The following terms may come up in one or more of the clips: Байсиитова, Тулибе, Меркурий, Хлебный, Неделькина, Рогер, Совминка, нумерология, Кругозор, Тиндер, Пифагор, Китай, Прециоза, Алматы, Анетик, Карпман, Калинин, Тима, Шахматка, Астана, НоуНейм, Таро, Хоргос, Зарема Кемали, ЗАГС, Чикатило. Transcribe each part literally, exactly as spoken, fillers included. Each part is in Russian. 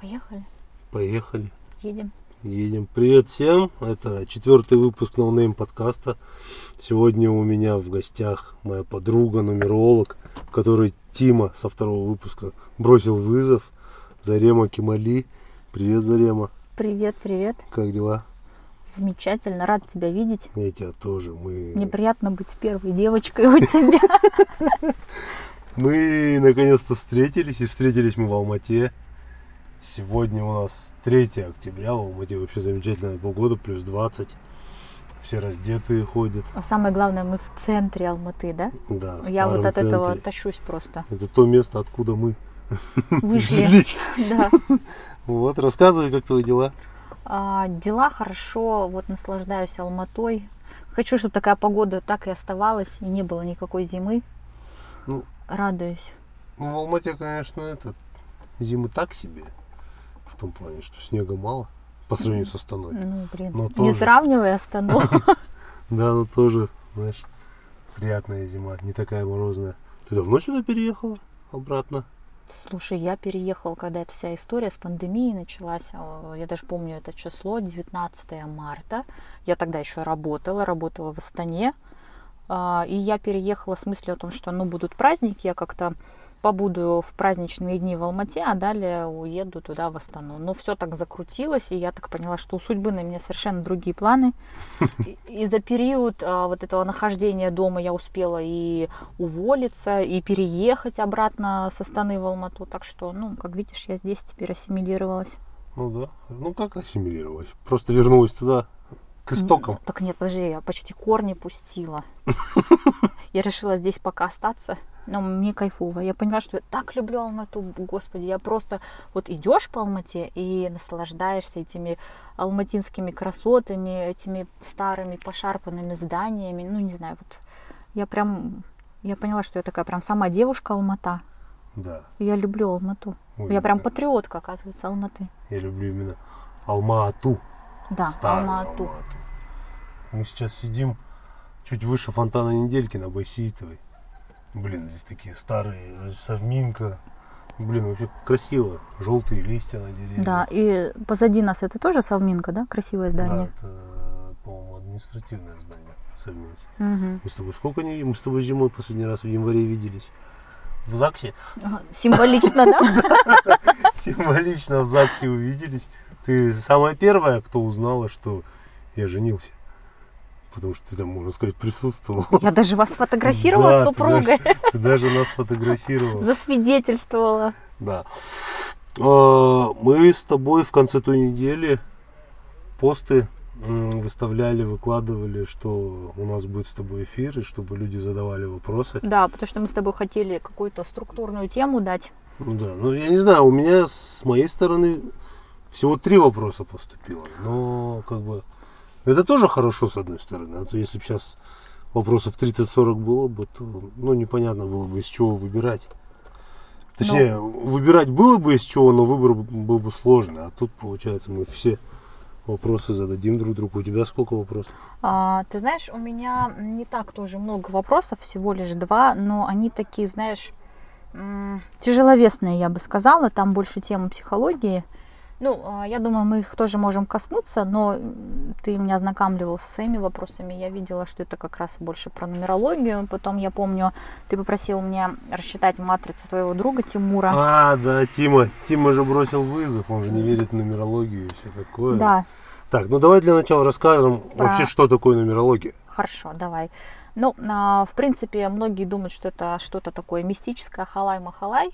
Поехали. Поехали. Едем. Едем. Привет всем. Это четвертый выпуск ноунейм подкаста. Сегодня у меня в гостях моя подруга, нумеролог, которой Тима со второго выпуска бросил вызов. Зарема Кемали. Привет, Зарема. Привет, привет. Как дела? Замечательно, рад тебя видеть. Я тебя тоже. Мы... Мне приятно быть первой девочкой у тебя. Мы наконец-то встретились, и встретились мы в Алмате. Сегодня у нас третьего октября, в Алмате вообще замечательная погода, плюс двадцать. Все раздетые ходят. А самое главное, мы в центре Алматы, да? Да, в Я вот от центре. Этого тащусь просто. Это то место, откуда мы вышли. Да. Вот, рассказывай, как твои дела. А, дела хорошо, вот наслаждаюсь Алматой. Хочу, чтобы такая погода так и оставалась, и не было никакой зимы. Ну, радуюсь. Ну, в Алмате, конечно, это зимы так себе, в том плане, что снега мало по сравнению с Астаной. Ну, блин, но не тоже... сравнивай Астану. Да, но тоже, знаешь, приятная зима, не такая морозная. Ты давно сюда переехала обратно? Слушай, я переехала, когда эта вся история с пандемией началась. Я даже помню это число, девятнадцатое марта. Я тогда еще работала, работала в Астане. И я переехала с мыслью о том, что ну, будут праздники, я как-то побуду в праздничные дни в Алмате, а далее уеду туда, в Астану. Но все так закрутилось, и я так поняла, что у судьбы на меня совершенно другие планы. И за период а, вот этого нахождения дома я успела и уволиться, и переехать обратно со Астаны в Алмату. Так что, ну, как видишь, я здесь теперь ассимилировалась. Ну да. Ну как ассимилировалась? Просто вернулась туда, к истокам. Так нет, подожди, я почти корни пустила. Я решила здесь пока остаться. Но мне кайфово. Я поняла, что я так люблю Алмату, господи. Я просто вот идешь по Алмате и наслаждаешься этими алматинскими красотами, этими старыми пошарпанными зданиями. Ну, не знаю, вот я прям, я поняла, что я такая прям сама девушка Алмата. Да. Я люблю Алмату. Ой, я прям да. Патриотка, оказывается, Алматы. Я люблю именно Алма-Ату. Да, Алма-Ату. Алма-Ату. Мы сейчас сидим чуть выше фонтана Неделькина, Байсиитовой. Блин, здесь такие старые, Совминка. Блин, вообще красиво. Желтые листья на деревьях. Да, и позади нас это тоже Совминка, да? Красивое здание. Да, это, по-моему, административное здание Совминки. Угу. Мы с тобой сколько не мы с тобой зимой последний раз в январе виделись? В ЗАГСе. Символично, да? Символично в ЗАГСе увиделись. Ты самая первая, кто узнала, что я женился. Потому что ты там, можно сказать, присутствовал. Я даже вас фотографировала да, с супругой. Ты даже, ты даже нас фотографировала. Засвидетельствовала. Да. Мы с тобой в конце той недели посты выставляли, выкладывали, что у нас будет с тобой эфир, и чтобы люди задавали вопросы. Да, потому что мы с тобой хотели какую-то структурную тему дать. Ну да, ну я не знаю, у меня с моей стороны всего три вопроса поступило. Но как бы... Это тоже хорошо, с одной стороны. А то если бы сейчас вопросов тридцать-сорок было бы, то ну, непонятно было бы, из чего выбирать. Точнее, но... выбирать было бы из чего, но выбор был бы сложный. А тут, получается, мы все вопросы зададим друг другу. У тебя сколько вопросов? А, ты знаешь, у меня не так тоже много вопросов, всего лишь два, но они такие, знаешь, тяжеловесные, я бы сказала. Там больше тема психологии. Ну, я думаю, мы их тоже можем коснуться, но ты меня ознакомливал со своими вопросами. Я видела, что это как раз больше про нумерологию. Потом, я помню, ты попросил меня рассчитать матрицу твоего друга Тимура. А, да, Тима. Тима же бросил вызов, он же не верит в нумерологию и все такое. Да. Так, ну давай для начала расскажем про... вообще, что такое нумерология. Хорошо, давай. Ну, в принципе, многие думают, что это что-то такое мистическое, халай-махалай.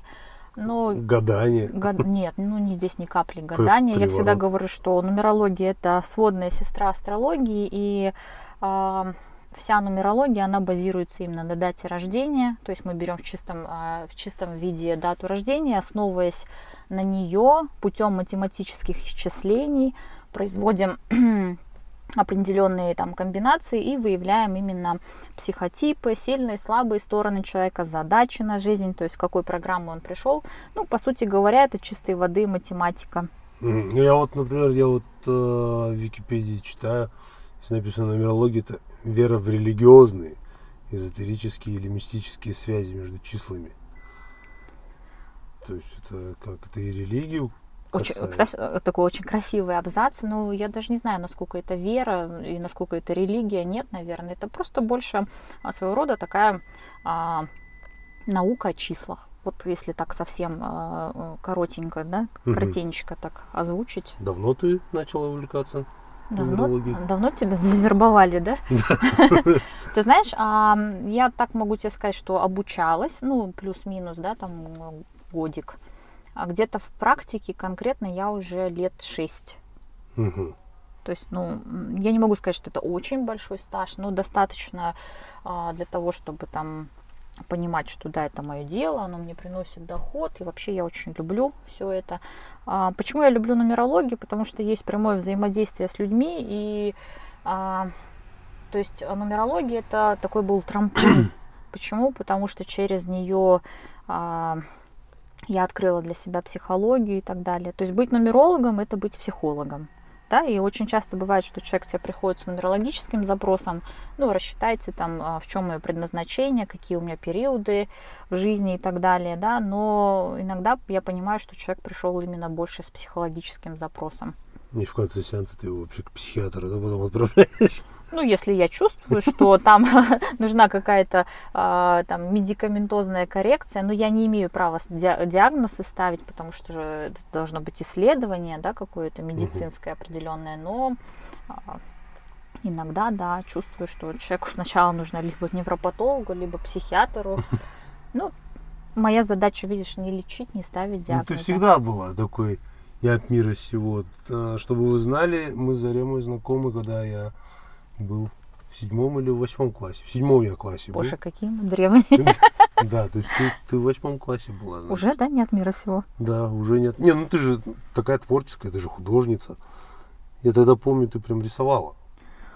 Но... Гадание. Гад... Нет, ну не здесь ни капли гадания. Приворот. Я всегда говорю, что нумерология — это сводная сестра астрологии, и э, вся нумерология, она базируется именно на дате рождения. То есть мы берем в чистом, э, в чистом виде дату рождения, основываясь на нее путем математических исчислений, производим определенные там комбинации и выявляем именно психотипы, сильные, слабые стороны человека, задачи на жизнь, то есть к какой программе он пришел. Ну, по сути говоря, это чистой воды математика. Я вот, например, я вот э, в Википедии читаю, здесь написано нумерология — это вера в религиозные, эзотерические или мистические связи между числами. То есть это как это и религию Очень, кстати, такой очень красивый абзац. Ну, я даже не знаю, насколько это вера и насколько это религия. Нет, наверное. Это просто больше своего рода такая а, наука о числах. Вот если так совсем а, коротенько, да, угу. коротенечко так озвучить. Давно ты начала увлекаться? Давно, давно тебя завербовали, да? Ты знаешь, я так могу тебе сказать, что обучалась, ну, плюс-минус, да, там годик. А где-то в практике конкретно я уже лет шесть. То есть, ну, я не могу сказать, что это очень большой стаж, но достаточно для того, чтобы там понимать, что да, это мое дело, оно мне приносит доход, и вообще я очень люблю все это. А, почему я люблю нумерологию? Потому что есть прямое взаимодействие с людьми, и а, то есть нумерология — это такой был трамплин. Почему? Потому что через нее а, я открыла для себя психологию и так далее. То есть быть нумерологом — это быть психологом. Да, и очень часто бывает, что человек к тебе приходит с нумерологическим запросом, ну, рассчитайте там, в чем мое предназначение, какие у меня периоды в жизни и так далее, да, но иногда я понимаю, что человек пришел именно больше с психологическим запросом. И в конце сеанса ты его вообще к психиатру, да, потом отправляешь? Ну, если я чувствую, что там нужна какая-то там медикаментозная коррекция, но я не имею права диагнозы ставить, потому что же это должно быть исследование, да, какое-то медицинское определенное, но иногда, да, чувствую, что человеку сначала нужно либо невропатологу, либо психиатру. Ну, моя задача, видишь, не лечить, не ставить диагноз. Ну, ты всегда была такой, я от мира сего. Чтобы вы знали, мы с Заремой знакомы, когда я был в седьмом или в восьмом классе. В седьмом я классе был. Боже, какие мы древние. Да, то есть ты, ты в восьмом классе была. Значит. Уже, да, не от мира всего? Да, уже не от... Не, ну ты же такая творческая, ты же художница. Я тогда помню, ты прям рисовала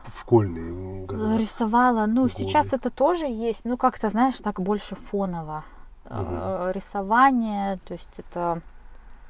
в школьные годы. Рисовала, ну годы. Сейчас это тоже есть, ну как-то, знаешь, так больше фоново. Угу. Рисование, то есть это...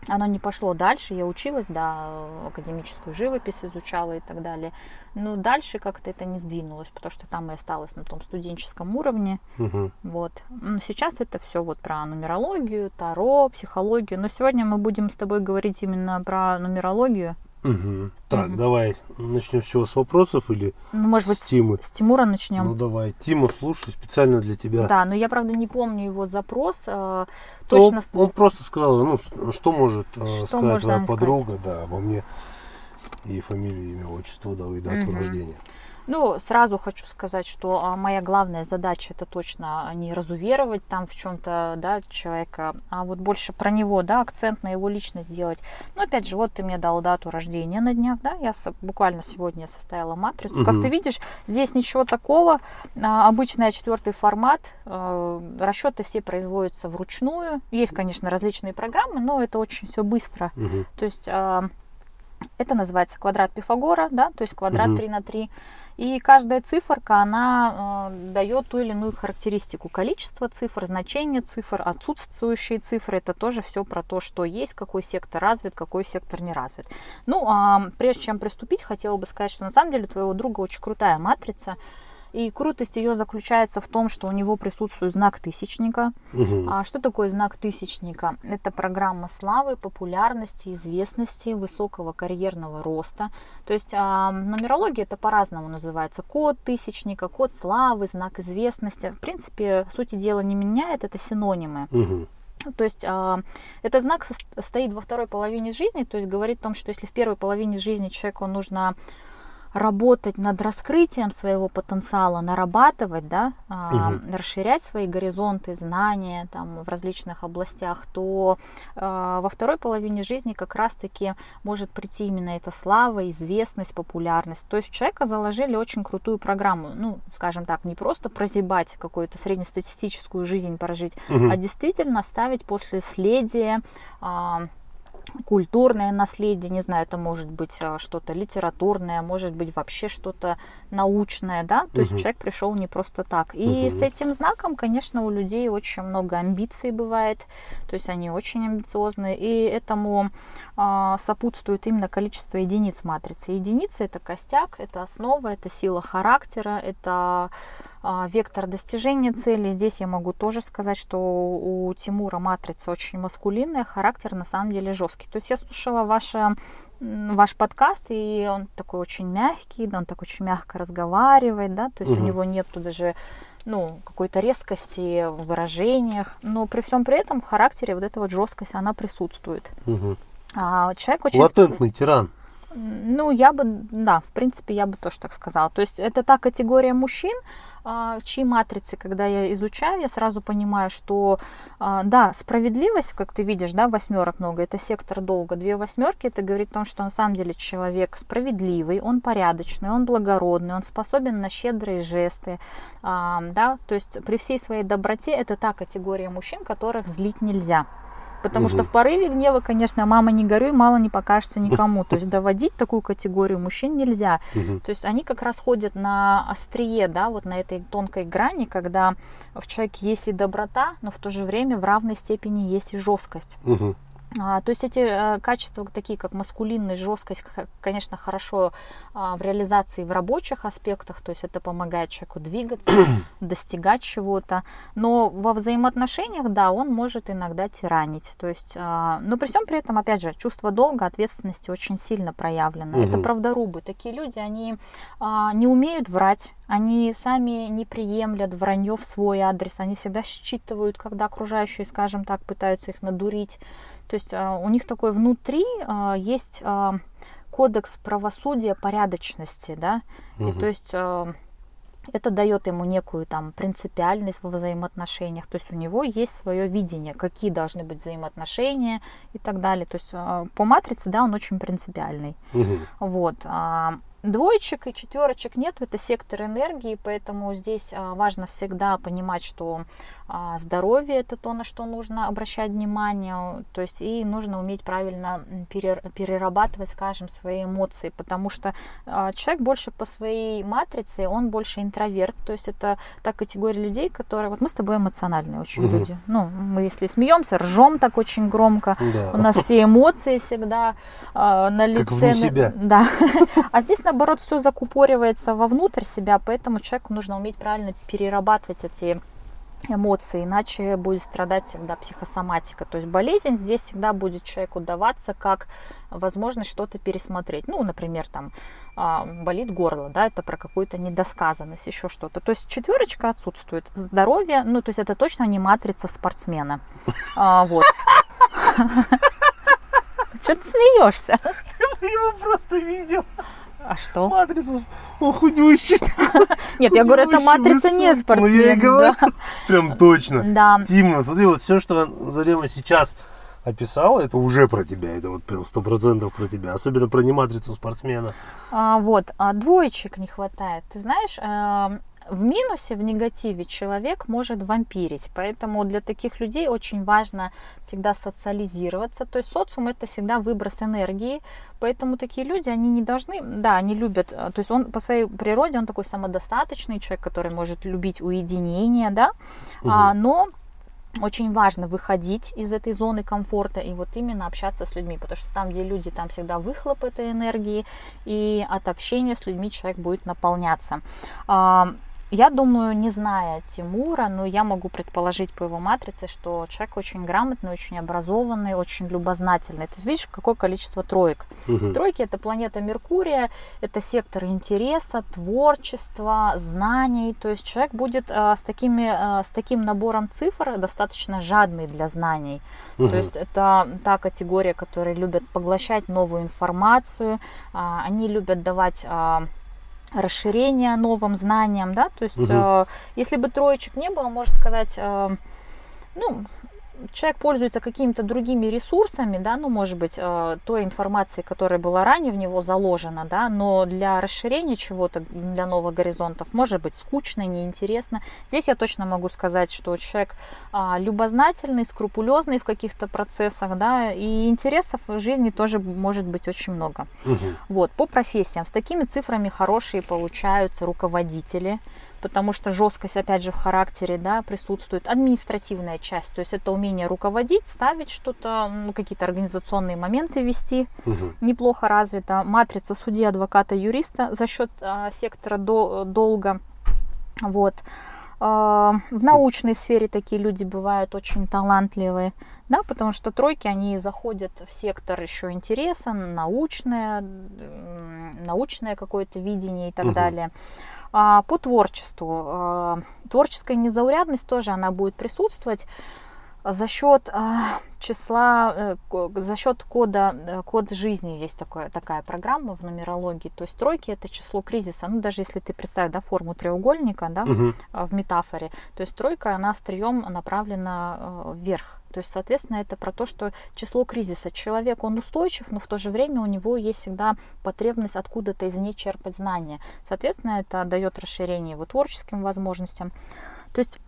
Оно не пошло дальше, я училась, да, академическую живопись изучала и так далее, но дальше как-то это не сдвинулось, потому что там и осталось на том студенческом уровне, угу. вот. Но сейчас это все вот про нумерологию, таро, психологию, но сегодня мы будем с тобой говорить именно про нумерологию. Угу. Так, угу. давай начнем с чего, с вопросов или ну, может с быть, Тимы? С, с Тимура начнем. Ну давай, Тима, слушай, специально для тебя. Да, но я, правда, не помню его запрос. Э, точно... он, он просто сказал, ну что, что может э, что сказать твоя подруга, сказать? Да, обо мне, и фамилию, имя, отчество, да, и дату угу. рождения. Ну, сразу хочу сказать, что моя главная задача — это точно не разуверовать там в чем-то, да, человека, а вот больше про него, да, акцент на его личность сделать. Но опять же, вот ты мне дал дату рождения на днях, да, я со- буквально сегодня составила матрицу. Угу. Как ты видишь, здесь ничего такого, а, обычный четвертый формат, а, расчеты все производятся вручную. Есть, конечно, различные программы, но это очень все быстро. Угу. То есть... А, это называется квадрат Пифагора, да, то есть квадрат угу. три на три. И каждая циферка, она э, дает ту или иную характеристику. Количество цифр, значение цифр, отсутствующие цифры. Это тоже все про то, что есть, какой сектор развит, какой сектор не развит. Ну, э, прежде чем приступить, хотела бы сказать, что на самом деле у твоего друга очень крутая матрица. И крутость ее заключается в том, что у него присутствует знак тысячника. Угу. А что такое знак тысячника? Это программа славы, популярности, известности, высокого карьерного роста. То есть а, нумерология это по-разному называется. Код тысячника, код славы, знак известности. В принципе, сути дела не меняет, это синонимы. Угу. То есть а, этот знак стоит во второй половине жизни, то есть говорит о том, что если в первой половине жизни человеку нужно... работать над раскрытием своего потенциала, нарабатывать, да, угу. расширять свои горизонты, знания там, в различных областях, то э, во второй половине жизни как раз-таки может прийти именно эта слава, известность, популярность. То есть у человека заложили очень крутую программу. Ну, скажем так, не просто прозябать какую-то среднестатистическую жизнь прожить, угу. а действительно оставить после следия... Э, культурное наследие, не знаю, это может быть что-то литературное, может быть вообще что-то научное, да, то угу. есть человек пришел не просто так. И угу. с этим знаком, конечно, у людей очень много амбиций бывает, то есть они очень амбициозные, и этому а, сопутствует именно количество единиц матрицы. Единицы — это костяк, это основа, это сила характера, это вектор достижения цели. Здесь я могу тоже сказать, что у Тимура матрица очень маскулинная, характер на самом деле жесткий. То есть я слушала ваше, ваш подкаст, и он такой очень мягкий, да, он так очень мягко разговаривает, да, то есть угу. у него нету даже ну, какой-то резкости в выражениях, но при всем при этом в характере вот эта вот жесткость, она присутствует. Угу. А человек очень... Латентный тиран. Ну, я бы, да, в принципе, я бы тоже так сказала. То есть это та категория мужчин, чьи матрицы, когда я изучаю, я сразу понимаю, что, да, справедливость, как ты видишь, да, восьмерок много, это сектор долга, две восьмерки, это говорит о том, что на самом деле человек справедливый, он порядочный, он благородный, он способен на щедрые жесты, да, то есть при всей своей доброте это та категория мужчин, которых злить нельзя. Потому угу. что в порыве гнева, конечно, мама не горюй, мало не покажется никому. То есть доводить такую категорию мужчин нельзя. Угу. То есть они как раз ходят на острие, да, вот на этой тонкой грани, когда в человеке есть и доброта, но в то же время в равной степени есть и жесткость. Угу. А, то есть эти а, качества, такие как маскулинность, жесткость, конечно, хорошо а, в реализации в рабочих аспектах, то есть это помогает человеку двигаться, достигать чего-то, но во взаимоотношениях, да, он может иногда тиранить, то есть, а, но при всем при этом, опять же, чувство долга, ответственности очень сильно проявлено, угу. это правдорубы, такие люди, они а, не умеют врать, они сами не приемлят вранье в свой адрес, они всегда считывают, когда окружающие, скажем так, пытаются их надурить. То есть у них такой внутри есть кодекс правосудия порядочности, да, угу. и то есть это дает ему некую там принципиальность во взаимоотношениях, то есть у него есть свое видение, какие должны быть взаимоотношения и так далее. То есть по матрице, да, он очень принципиальный, угу. вот. Двоечек и четверочек нет, это сектор энергии, поэтому здесь важно всегда понимать, что здоровье это то, на что нужно обращать внимание, то есть и нужно уметь правильно перерабатывать, скажем, свои эмоции, потому что человек больше по своей матрице, он больше интроверт, то есть это та категория людей, которые, вот мы с тобой эмоциональные очень угу. люди, ну, мы если смеемся, ржем так очень громко, да. у нас все эмоции всегда на лице. Как вне себя. Да, а здесь наоборот, все закупоривается вовнутрь себя, поэтому человеку нужно уметь правильно перерабатывать эти эмоции, иначе будет страдать всегда психосоматика. То есть болезнь здесь всегда будет человеку даваться как возможность что-то пересмотреть. Ну, например, там болит горло, да, это про какую-то недосказанность, еще что-то. То есть четверочка отсутствует. Здоровье, ну, то есть это точно не матрица спортсмена. Вот. Чего ты смеешься? Ты его просто видел. А что? Матрица худющий. Нет, я говорю, это матрица не спортсмен. Ну я и говорю, прям точно. Тима, смотри, вот все, что Зарема сейчас описала, это уже про тебя, это вот прям сто процентов про тебя, особенно про нематрицу спортсмена. Вот, двоечек не хватает, ты знаешь... В минусе, в негативе человек может вампирить, поэтому для таких людей очень важно всегда социализироваться, то есть социум это всегда выброс энергии, поэтому такие люди, они не должны, да, они любят, то есть он по своей природе, он такой самодостаточный человек, который может любить уединение, да, угу. а, но... Очень важно выходить из этой зоны комфорта и вот именно общаться с людьми, потому что там, где люди, там всегда выхлоп этой энергии, и от общения с людьми человек будет наполняться. Я думаю, не зная Тимура, но я могу предположить по его матрице, что человек очень грамотный, очень образованный, очень любознательный. То есть видишь, какое количество троек. Угу. Тройки – это планета Меркурия, это сектор интереса, творчества, знаний. То есть человек будет а, с, такими, а, с таким набором цифр достаточно жадный для знаний. Угу. То есть это та категория, которые любят поглощать новую информацию, а, они любят давать... А, расширение новым знаниям, да, то есть угу. э, если бы троечек не было, можно сказать, э, ну, человек пользуется какими-то другими ресурсами, да, ну, может быть, э, той информацией, которая была ранее в него заложена, да, но для расширения чего-то, для новых горизонтов, может быть, скучно, неинтересно. Здесь я точно могу сказать, что человек э, любознательный, скрупулезный в каких-то процессах, да, и интересов в жизни тоже может быть очень много. Угу. Вот, по профессиям. С такими цифрами хорошие получаются руководители, потому что жесткость, опять же, в характере, да, присутствует. Административная часть, то есть это умение руководить, ставить что-то, ну, какие-то организационные моменты вести, угу. неплохо развита. Матрица судьи, адвоката, юриста за счет а, сектора до, долга. Вот. В научной сфере такие люди бывают очень талантливые, да, потому что тройки, они заходят в сектор еще интереса, научное, научное какое-то видение и так угу. далее. А по творчеству. Творческая незаурядность тоже, она будет присутствовать за счет числа, за счет кода, код жизни. Есть такая, такая программа в нумерологии. То есть тройки — это число кризиса. Ну, даже если ты представишь, да, форму треугольника, да, угу. в метафоре, то есть тройка, она острием направлена вверх. То есть, соответственно, это про то, что число кризиса. Человек, он устойчив, но в то же время у него есть всегда потребность откуда-то извне черпать знания. Соответственно, это дает расширение его творческим возможностям. То есть,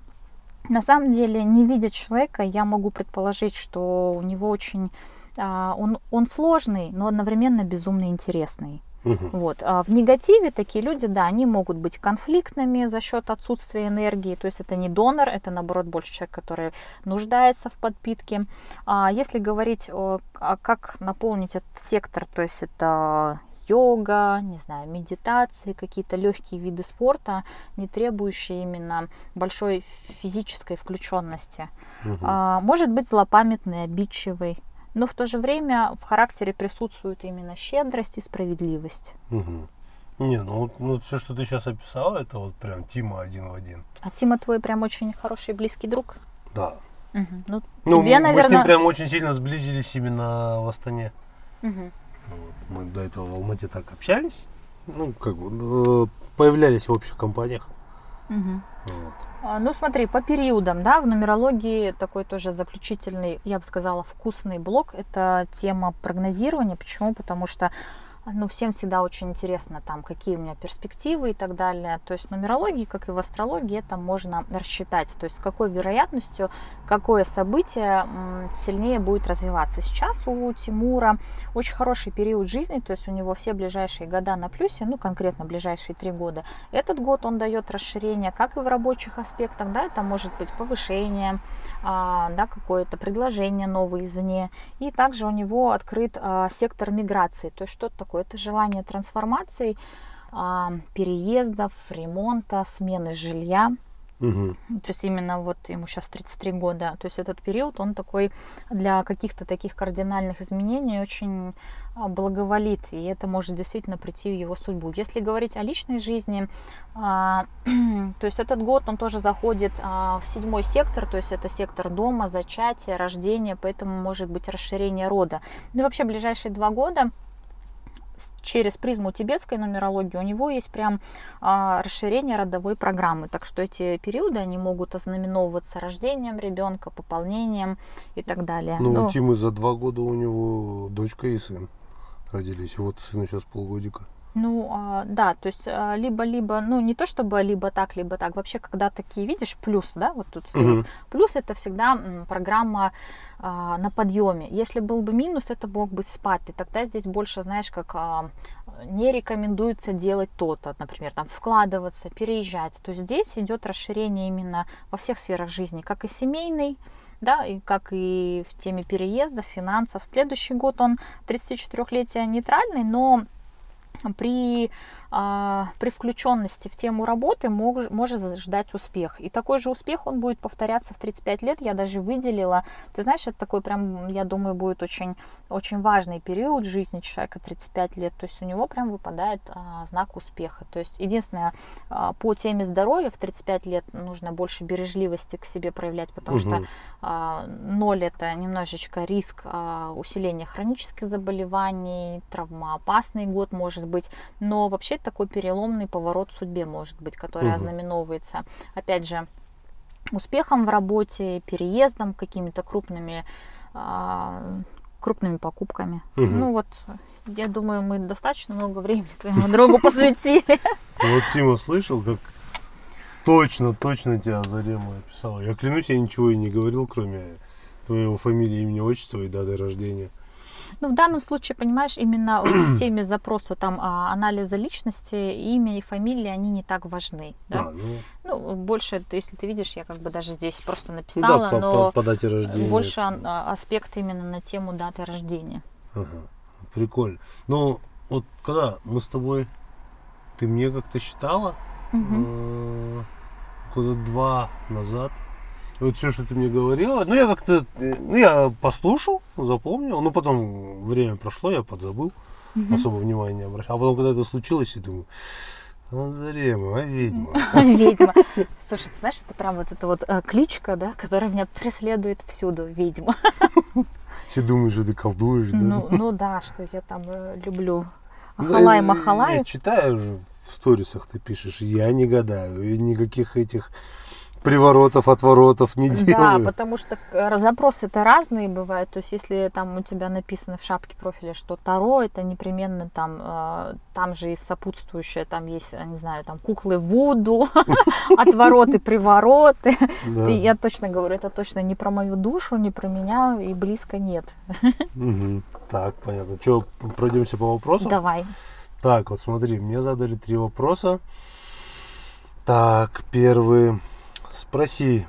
на самом деле, не видя человека, я могу предположить, что у него очень... Он, он сложный, но одновременно безумно интересный. Угу. Вот. А в негативе такие люди, да, они могут быть конфликтными за счет отсутствия энергии. То есть это не донор, это наоборот больше человек, который нуждается в подпитке. А если говорить о, о как наполнить этот сектор, то есть это йога, не знаю, медитации, какие-то легкие виды спорта, не требующие именно большой физической включенности. Угу. А, может быть злопамятный, обидчивый. Но в то же время в характере присутствует именно щедрость и справедливость. Угу. Не, ну вот, ну, все, что ты сейчас описала, это вот прям Тима один в один. А Тима твой прям очень хороший близкий друг? Да. Угу. Ну, ну тебе, мы наверное... с ним прям очень сильно сблизились именно в Астане. Угу. Вот. Мы до этого в Алмате так общались, ну как бы появлялись в общих компаниях. Угу. Вот. Ну смотри, по периодам, да, в нумерологии такой тоже заключительный, я бы сказала, вкусный блок, это тема прогнозирования. Почему? Потому что, ну, всем всегда очень интересно, там, какие у меня перспективы и так далее. То есть в нумерологии, как и в астрологии, это можно рассчитать. То есть с какой вероятностью, какое событие сильнее будет развиваться. Сейчас у Тимура очень хороший период жизни, то есть у него все ближайшие года на плюсе, ну, конкретно ближайшие три года. Этот год он дает расширение, как и в рабочих аспектах, да, это может быть повышение, да, какое-то предложение новое извне. И также у него открыт сектор миграции, то есть что-то такое. Это желание трансформаций, переездов, ремонта, смены жилья. Угу. То есть именно вот ему сейчас тридцать три года. То есть этот период, он такой для каких-то таких кардинальных изменений очень благоволит. И это может действительно прийти в его судьбу. Если говорить о личной жизни, то есть этот год, он тоже заходит в седьмой сектор. То есть это сектор дома, зачатия, рождения. Поэтому может быть расширение рода. Ну и вообще ближайшие два года через призму тибетской нумерологии у него есть прям а, расширение родовой программы. Так что эти периоды, они могут ознаменовываться рождением ребенка, пополнением и так далее. Ну, ну у Тимы за два года у него дочка и сын родились. Вот сыну сейчас полгодика. Ну, а, да, то есть а, либо-либо, ну не то чтобы либо так, либо так. Вообще, когда такие, видишь, плюс, да, вот тут стоит. Угу. Плюс — это всегда м, программа а, на подъеме. Если был бы минус, это мог бы спад. И тогда здесь больше, знаешь, как а, не рекомендуется делать то-то, например, там вкладываться, переезжать. То есть здесь идет расширение именно во всех сферах жизни, как и семейной, да, и как и в теме переездов, финансов. Следующий год он тридцатичетырёхлетие нейтральный, но При, а, при включенности в тему работы мог, может ждать успех. И такой же успех, он будет повторяться в тридцать пять лет. Я даже выделила, ты знаешь, это такой прям, я думаю, будет очень, очень важный период жизни человека, тридцать пять лет. То есть у него прям выпадает а, знак успеха. То есть единственное, а, по теме здоровья в тридцать пять лет нужно больше бережливости к себе проявлять, потому угу. что а, ноль — это немножечко риск а, усиления хронических заболеваний, травмоопасный год может быть. быть, но вообще такой переломный поворот в судьбе может быть, который угу. ознаменовывается, опять же, успехом в работе, переездом, какими-то крупными, э, крупными покупками. Угу. Ну вот, я думаю, мы достаточно много времени твоему другу посвятили. Вот Тима слышал, как точно, точно тебя Зарема описала. Я клянусь, я ничего и не говорил, кроме твоего фамилии, имени, отчества и даты рождения. Ну, в данном случае, понимаешь, именно в теме запроса там анализа личности имя и фамилия, они не так важны. Да? А, ну... ну, больше, если ты видишь, я как бы даже здесь просто написала, ну, да, но по, по, по дате рождения. Больше аспект именно на тему даты рождения. Ага. Прикольно. Ну, вот когда мы с тобой, ты мне как-то считала, угу. года два назад. И вот все, что ты мне говорила, ну я как-то, ну я послушал, запомнил, но потом время прошло, я подзабыл, угу. особо внимания не обращал. А потом, когда это случилось, я думаю, а Зарема, а ведьма. Ведьма. Слушай, ты знаешь, это прям вот эта вот кличка, да, которая меня преследует всюду, ведьма. Все думают, что ты колдуешь, да? Ну, ну да, что я там люблю ахалай-махалай. Я читаю же, в сторисах ты пишешь, я не гадаю, и никаких этих приворотов, отворотов не делаю. Да, потому что запросы-то разные бывают, то есть если там у тебя написано в шапке профиля, что Таро, это непременно там, там же и сопутствующее, там есть, не знаю, там куклы Вуду, отвороты, привороты. Я точно говорю, это точно не про мою душу, не про меня и близко нет. Так, понятно. Что, пройдемся по вопросам? Давай. Так, вот смотри, мне задали три вопроса. Так, первый. Спроси,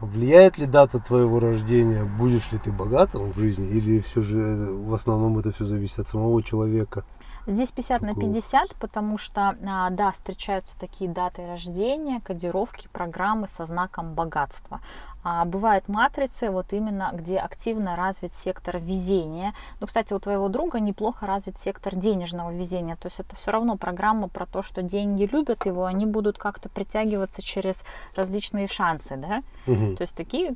влияет ли дата твоего рождения, будешь ли ты богатым в жизни, или все же в основном это все зависит от самого человека? Здесь пятьдесят на пятьдесят, потому что, да, встречаются такие даты рождения, кодировки, программы со знаком богатства. А бывают матрицы, вот именно, где активно развит сектор везения. Ну, кстати, у твоего друга неплохо развит сектор денежного везения. То есть это все равно программа про то, что деньги любят его, они будут как-то притягиваться через различные шансы, да? Угу. То есть такие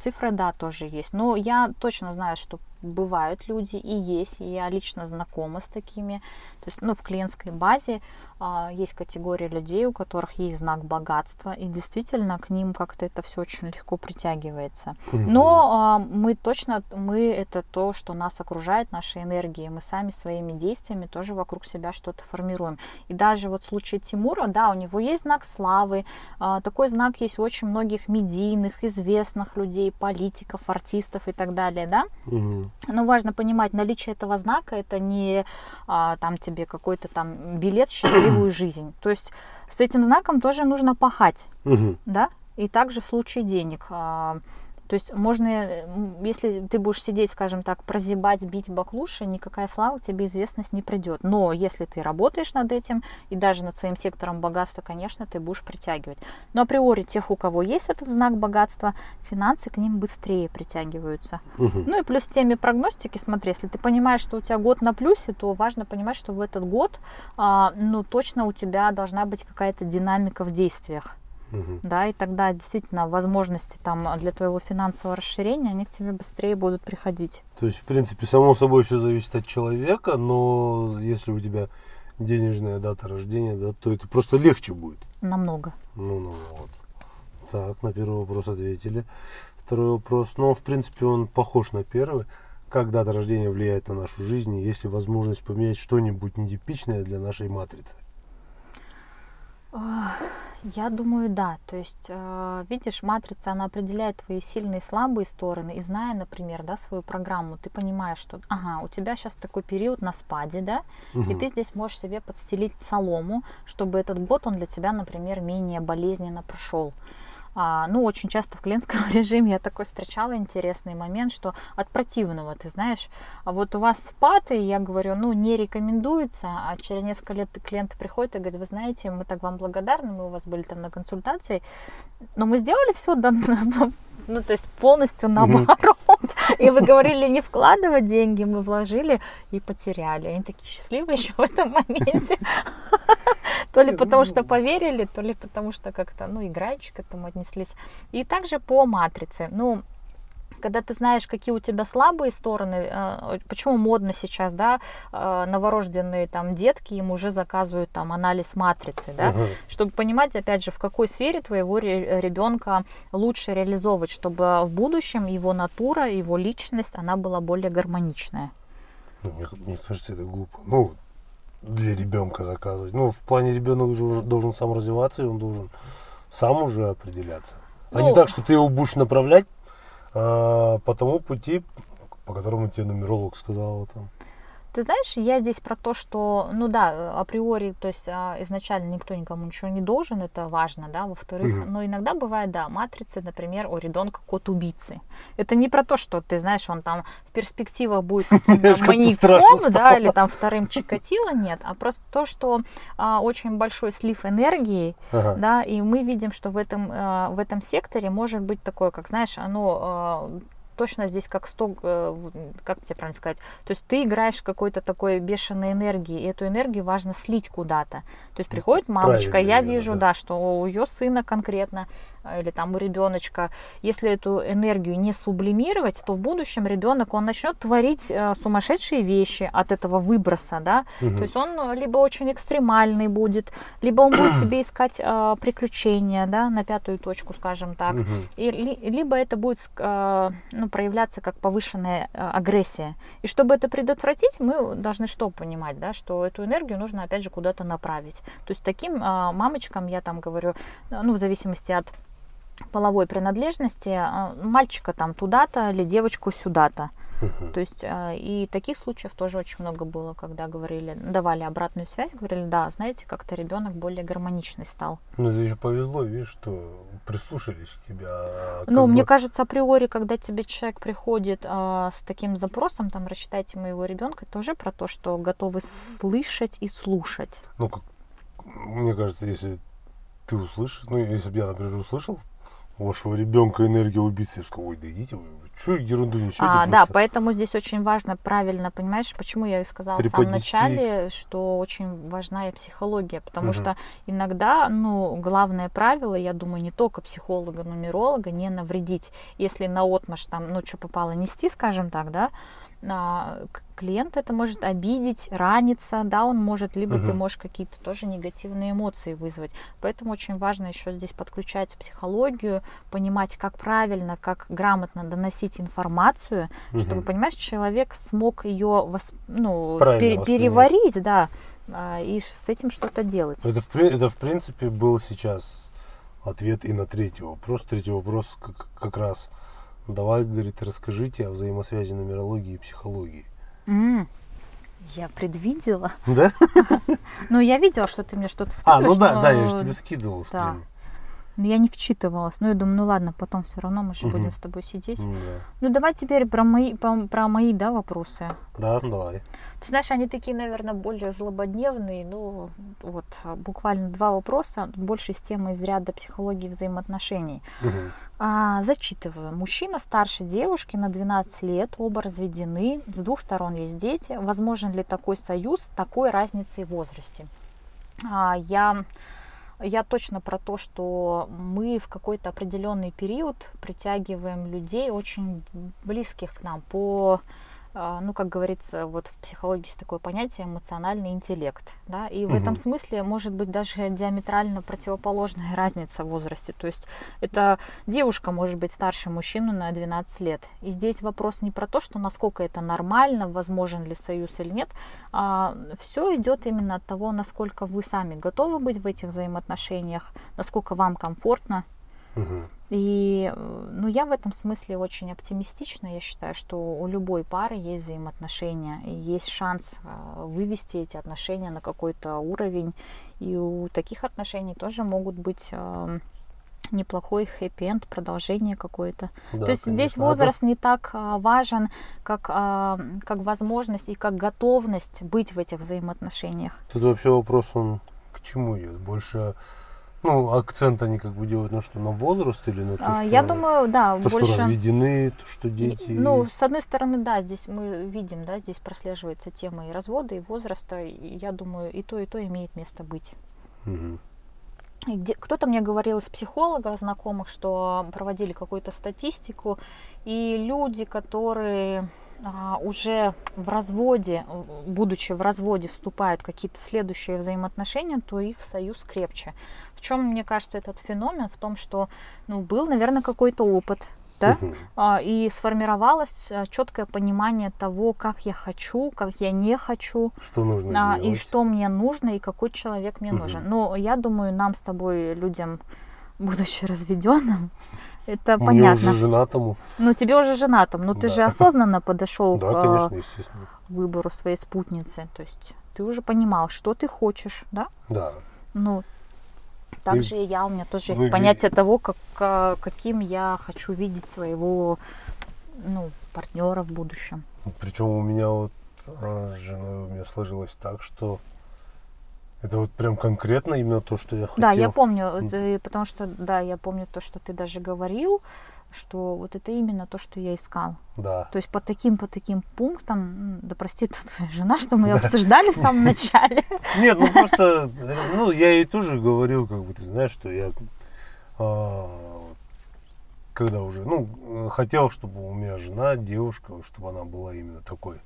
цифры, да, тоже есть. Но я точно знаю, что бывают люди и есть, и я лично знакома с такими. То есть, ну, в клиентской базе а, есть категория людей, у которых есть знак богатства, и действительно к ним как-то это все очень легко притягивается. Но а, мы точно, мы это то, что нас окружает, наши энергии, мы сами своими действиями тоже вокруг себя что-то формируем. И даже вот в случае Тимура, да, у него есть знак славы, а, такой знак есть у очень многих медийных, известных людей, политиков, артистов и так далее, да? Угу. Но важно понимать, наличие этого знака, это не а, там тебе какой-то там билет в счастливую жизнь. То есть с этим знаком тоже нужно пахать, угу. да? И также в случае денег. То есть можно, если ты будешь сидеть, скажем так, прозябать, бить баклуши, никакая слава тебе, известность не придет. Но если ты работаешь над этим и даже над своим сектором богатства, конечно, ты будешь притягивать. Но априори тех, у кого есть этот знак богатства, финансы к ним быстрее притягиваются. Угу. Ну и плюс в теме прогностики, смотри, если ты понимаешь, что у тебя год на плюсе, то важно понимать, что в этот год, ну, точно у тебя должна быть какая-то динамика в действиях. Да, и тогда действительно возможности там для твоего финансового расширения, они к тебе быстрее будут приходить. То есть, в принципе, само собой все зависит от человека, но если у тебя денежная дата рождения, да, то это просто легче будет. Намного. Ну, ну вот. Так, на первый вопрос ответили. Второй вопрос, ну, в принципе, он похож на первый. Как дата рождения влияет на нашу жизнь, и есть ли возможность поменять что-нибудь нетипичное для нашей матрицы? Я думаю, да. То есть, видишь, матрица, она определяет твои сильные и слабые стороны. И зная, например, да, свою программу, ты понимаешь, что ага, у тебя сейчас такой период на спаде, да, угу. и ты здесь можешь себе подстелить солому, чтобы этот год, он для тебя, например, менее болезненно прошел. А, ну, очень часто в клиентском режиме я такой встречала интересный момент, что от противного, ты знаешь, а вот у вас спад, и я говорю, ну, не рекомендуется, а через несколько лет клиенты приходят и говорят, вы знаете, мы так вам благодарны, мы у вас были там на консультации, но мы сделали все, да, ну, то есть полностью наоборот, и вы говорили не вкладывать деньги, мы вложили и потеряли, они такие счастливые еще в этом моменте. То ли потому что поверили, то ли потому что как-то, ну, играючи к этому отнеслись. И также по матрице. Ну, когда ты знаешь, какие у тебя слабые стороны, почему модно сейчас, да, новорожденные там детки, им уже заказывают там анализ матрицы, да, угу. чтобы понимать, опять же, в какой сфере твоего ребенка лучше реализовывать, чтобы в будущем его натура, его личность, она была более гармоничная. Мне, мне кажется, это глупо. Ну, для ребенка заказывать. Ну, в плане ребенок уже должен сам развиваться, и он должен сам уже определяться. А ну, не так, что ты его будешь направлять а, по тому пути, по которому тебе нумеролог сказал. Там. Ты знаешь, я здесь про то, что, ну да, априори, то есть изначально никто никому ничего не должен, это важно, да, во-вторых, угу. но иногда бывает, да, матрица, например, у ребенка кот-убийцы. Это не про то, что, ты знаешь, он там в перспективах будет маньяком, да, или там вторым Чикатило, нет, а просто то, что очень большой слив энергии, да, и мы видим, что в этом, в этом секторе может быть такое, как, знаешь, оно... Точно здесь как сток, как тебе правильно сказать, то есть ты играешь какой-то такой бешеной энергией, и эту энергию важно слить куда-то. То есть приходит мамочка, правильно, я вижу, да. да, что у ее сына конкретно, или там у ребеночка, если эту энергию не сублимировать, то в будущем ребенок, он начнет творить сумасшедшие вещи от этого выброса, да, угу. то есть он либо очень экстремальный будет, либо он будет себе искать приключения, да, на пятую точку, скажем так, угу. и, либо это будет... проявляться как повышенная э, агрессия. И чтобы это предотвратить, мы должны что понимать, да, что эту энергию нужно опять же куда-то направить. То есть таким э, мамочкам, я там говорю, ну в зависимости от половой принадлежности, э, мальчика там туда-то или девочку сюда-то. Uh-huh. То есть э, и таких случаев тоже очень много было, когда говорили, давали обратную связь, говорили, да, знаете, как-то ребенок более гармоничный стал. Ну, это еще повезло, видишь, что прислушались к тебе. А ну, бы... мне кажется, априори, когда тебе человек приходит э, с таким запросом, там, рассчитайте моего ребенка, это уже про то, что готовы слышать и слушать. Ну, как, мне кажется, если ты услышишь, ну, если бы я, например, услышал, вашего ребенка энергия убийцы. Я сказал, ой, да идите, вы что ерунду несете? А, да, поэтому здесь очень важно, правильно, понимаешь, почему я и сказала в самом начале, что очень важна и психология, потому угу. что иногда, ну, главное правило, я думаю, не только психолога, нумеролога, не навредить. Если наотмашь там, ну, что попало нести, скажем так, да, клиент это может обидеть, раниться, да, он может, либо угу. ты можешь какие-то тоже негативные эмоции вызвать. Поэтому очень важно еще здесь подключать психологию, понимать, как правильно, как грамотно доносить информацию, угу. чтобы, понимаешь, человек смог ее восп... ну, пер... переварить, да, и с этим что-то делать. Это, это в принципе был сейчас ответ и на третий вопрос. Третий вопрос как, как раз... Давай, говорит, расскажите о взаимосвязи нумерологии и психологии. Mm. Я предвидела. Да? Ну, я видела, что ты мне что-то скидываешь. А, ну да, да, я же тебе скидывала скрин. Но я не вчитывалась. Ну, я думаю, ну ладно, потом все равно мы же будем с тобой сидеть. Ну, давай теперь про мои, про мои, да, вопросы. Да, давай. Ты знаешь, они такие, наверное, более злободневные. Ну, вот, буквально два вопроса. Больше с темы из ряда психологии взаимоотношений. А, зачитываю. Мужчина старше девушки на двенадцать лет, оба разведены, с двух сторон есть дети. Возможен ли такой союз с такой разницей в возрасте? А, я, я точно про то, что мы в какой-то определенный период притягиваем людей очень близких к нам по... Ну, как говорится, вот в психологии есть такое понятие эмоциональный интеллект, да, и в угу. этом смысле может быть даже диаметрально противоположная разница в возрасте, то есть эта девушка может быть старше мужчину на двенадцать лет, и здесь вопрос не про то, что насколько это нормально, возможен ли союз или нет, а все идет именно от того, насколько вы сами готовы быть в этих взаимоотношениях, насколько вам комфортно. Угу. И, ну, я в этом смысле очень оптимистична. Я считаю, что у любой пары есть взаимоотношения, и есть шанс вывести эти отношения на какой-то уровень. И у таких отношений тоже могут быть неплохой хэппи-энд, продолжение какое-то. Да, то есть, конечно, здесь возраст не так важен, как, как возможность и как готовность быть в этих взаимоотношениях. Тут вообще вопрос, он к чему идет? Больше... Ну, акцент они как бы делают на что? На возраст или на то, что, я думаю, да, то, больше... что разведены, то, что дети? И, ну, с одной стороны, да, здесь мы видим, да, здесь прослеживается тема и развода, и возраста. И, я думаю, и то, и то имеет место быть. Угу. И где, кто-то мне говорил из психологов знакомых, что проводили какую-то статистику, и люди, которые... уже в разводе, будучи в разводе, вступают в какие-то следующие взаимоотношения, то их союз крепче. В чем, мне кажется, этот феномен? В том, что, ну, был, наверное, какой-то опыт, да? Угу. И сформировалось четкое понимание того, как я хочу, как я не хочу, что нужно делать, и что мне нужно, и какой человек мне угу. нужен. Но я думаю, нам с тобой, людям будучи разведенным, это мне понятно. Уже женатому. Ну, тебе уже женатым, но да. ты же осознанно подошел да, к конечно, естественно. Выбору своей спутницы. То есть ты уже понимал, что ты хочешь, да? Да. Ну, так и... же и я, у меня тоже есть ну, понятие и... того, как, каким я хочу видеть своего ну, партнера в будущем. Причем у меня вот с женой у меня сложилось так, что это вот прям конкретно именно то, что я хотел. Да, я помню, потому что, да, я помню то, что ты даже говорил, что вот это именно то, что я искал. Да. То есть по таким, по таким пунктам, да простит твоя жена, что мы ее обсуждали в самом начале. Нет, ну просто, ну я ей тоже говорил, как бы, ты знаешь, что я, когда уже, ну, хотел, чтобы у меня жена, девушка, чтобы она была именно такой.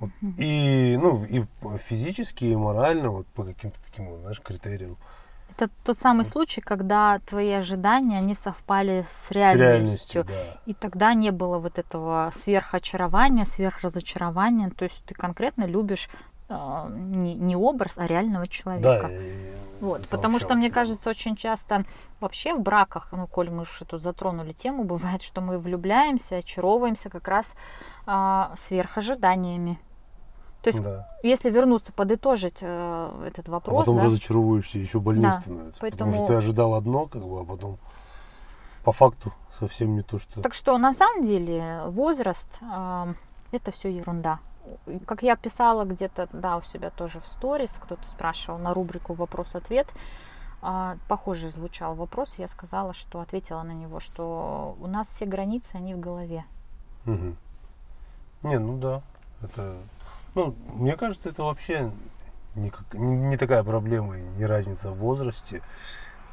Вот. И, ну, и физически, и морально, вот по каким-то таким, знаешь, критериям. Это тот самый вот. случай, когда твои ожидания, они совпали с реальностью. С реальностью да. И тогда не было вот этого сверхочарования, сверхразочарования. То есть ты конкретно любишь э, не, не образ, а реального человека. Да, вот. Потому вообще, что, мне да. кажется, очень часто вообще в браках, ну, коль мы уж эту затронули тему, бывает, что мы влюбляемся, очаровываемся как раз э, сверхожиданиями. То есть, да. если вернуться, подытожить э, этот вопрос. А потом да? разочаруешься, еще больнее да. становится. Поэтому... Потому что ты ожидал одно, как бы, а потом по факту совсем не то, что... Так что на самом деле возраст э, это все ерунда. Как я писала где-то, да, у себя тоже в сторис, кто-то спрашивал на рубрику «Вопрос-ответ». Э, похоже звучал вопрос, я сказала, что ответила на него, что у нас все границы, они в голове. Угу. Не, ну да, это... Ну, мне кажется, это вообще не, не такая проблема, не разница в возрасте,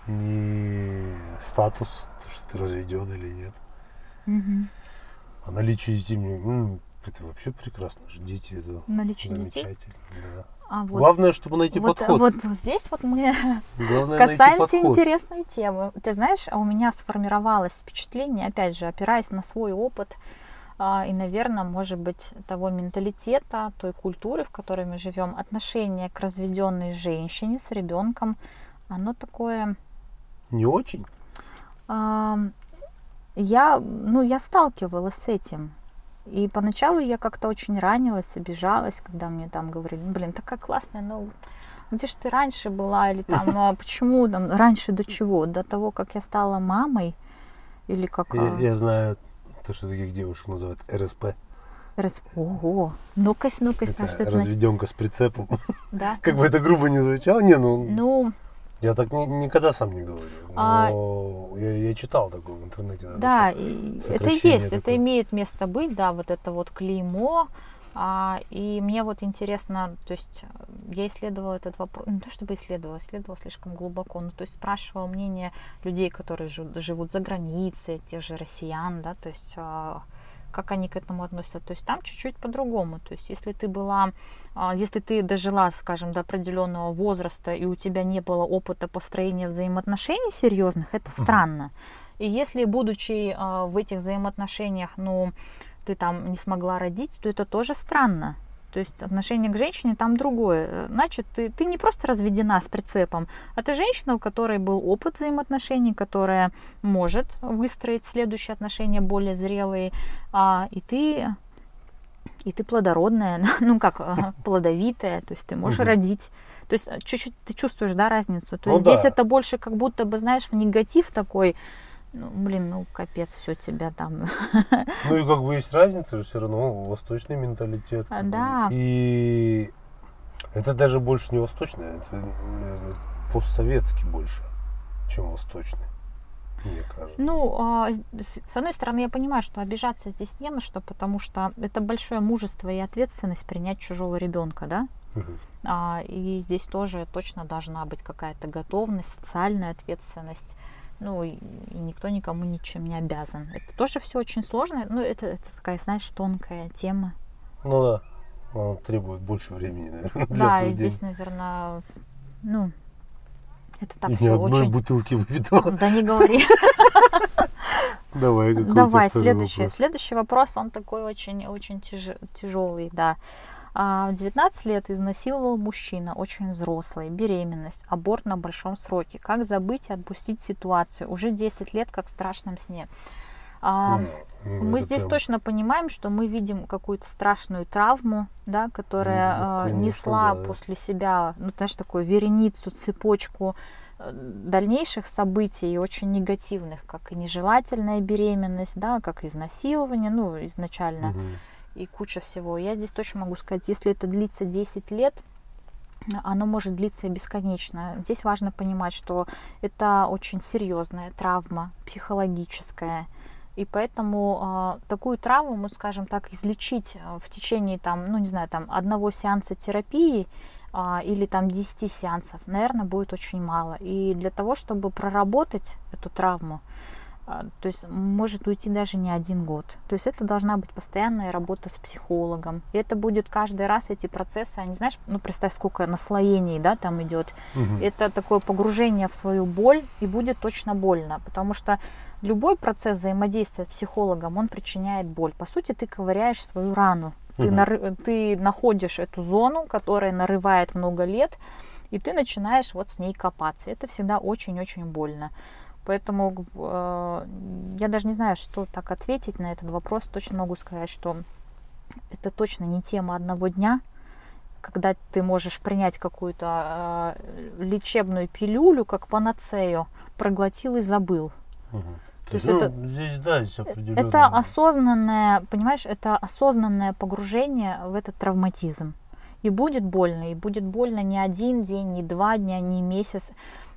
не статус, то, что ты разведен или нет. Mm-hmm. А наличие детей, ну, это вообще прекрасно, дети это наличие замечательно. Детей? Да. А вот, главное, чтобы найти вот, подход. Вот здесь вот мы Главное касаемся интересной темы. Ты знаешь, у меня сформировалось впечатление, опять же, опираясь на свой опыт, и, наверное, может быть, того менталитета, той культуры, в которой мы живем, отношение к разведенной женщине с ребенком, оно такое... Не очень? Я, ну, я сталкивалась с этим. И поначалу я как-то очень ранилась, обижалась, когда мне там говорили, блин, такая классная, ну, где же ты раньше была? Или там, ну, а почему там, раньше до чего? До того, как я стала мамой? Или как... Я, я знаю... То, что таких девушек называют эр эс пэ. эр эс пэ. Ого. Ну-ка, ну-ка, что это значит? Разведенка с прицепом. Да. Как бы это грубо не звучало. Не, ну... Ну... Я так ни, никогда сам не говорю. А... Но я, я читал такое в интернете. Да, и это есть. Такое. Это имеет место быть, да, вот это вот клеймо. А, и мне вот интересно, то есть я исследовала этот вопрос, не то чтобы исследовала, исследовала слишком глубоко, ну то есть спрашивала мнение людей, которые живут, живут за границей, тех же россиян, да, то есть а, как они к этому относятся, то есть там чуть-чуть по-другому, то есть если ты была, а, если ты дожила, скажем, до определенного возраста и у тебя не было опыта построения взаимоотношений серьезных, это странно, и если, будучи а, в этих взаимоотношениях, ну, ты там не смогла родить, то это тоже странно. То есть отношение к женщине там другое. Значит, ты, ты не просто разведена с прицепом, а ты женщина, у которой был опыт взаимоотношений, которая может выстроить следующие отношения более зрелые, а, и ты, и ты плодородная, ну как, плодовитая, то есть ты можешь угу. родить. То есть чуть-чуть ты чувствуешь, да, разницу. То ну, есть да. здесь это больше как будто бы, знаешь, в негатив такой, ну, блин, ну, капец, все тебя там. Ну, и как бы есть разница же все равно, восточный менталитет. А, да. И это даже больше не восточный, это, наверное, постсоветский больше, чем восточный, мне кажется. Ну, с одной стороны, я понимаю, что обижаться здесь не на что, потому что это большое мужество и ответственность принять чужого ребенка, да? Угу. И здесь тоже точно должна быть какая-то готовность, социальная ответственность. Ну, и никто никому ничем не обязан. Это тоже все очень сложно. Ну, это, это такая, знаешь, тонкая тема. Ну да, она требует больше времени, наверное, для Да, обсуждения. И здесь, наверное, ну, это так и все очень... ни одной очень... бутылки выпитого. Да не говори. Давай, какой-то Давай, следующий вопрос. Следующий вопрос, он такой очень тяжелый, да. В девятнадцать лет изнасиловал мужчина, очень взрослый, беременность, аборт на большом сроке. Как забыть и отпустить ситуацию? Уже десять лет, как в страшном сне. А, ну, мы здесь прям... точно понимаем, что мы видим какую-то страшную травму, да, которая ну, конечно, несла да. после себя, ну, знаешь, такую вереницу, цепочку дальнейших событий, очень негативных, как и нежелательная беременность, да, как изнасилование, ну, изначально, угу. и куча всего. Я здесь точно могу сказать, если это длится десять лет, оно может длиться бесконечно. Здесь важно понимать, что это очень серьезная травма, психологическая. И поэтому э, такую травму, мы, скажем так, излечить в течение там, ну, не знаю, там, одного сеанса терапии э, или там, десяти сеансов, наверное, будет очень мало. И для того, чтобы проработать эту травму, э, то есть может уйти даже не один год. То есть это должна быть постоянная работа с психологом. И это будет каждый раз эти процессы, они, знаешь, ну, представь, сколько наслоений, да, там идет. Угу. Это такое погружение в свою боль, и будет точно больно, потому что любой процесс взаимодействия с психологом, он причиняет боль. По сути, ты ковыряешь свою рану. Угу. Ты, нары... ты находишь эту зону, которая нарывает много лет, и ты начинаешь вот с ней копаться. Это всегда очень-очень больно. Поэтому э, я даже не знаю, что так ответить на этот вопрос. Точно могу сказать, что это точно не тема одного дня, когда ты можешь принять какую-то э, лечебную пилюлю, как панацею, проглотил и забыл. Угу. То, То есть это, ну, здесь, да, здесь определенное... это осознанное, понимаешь, это осознанное погружение в этот травматизм. И будет больно, и будет больно не один день, не два дня, не месяц.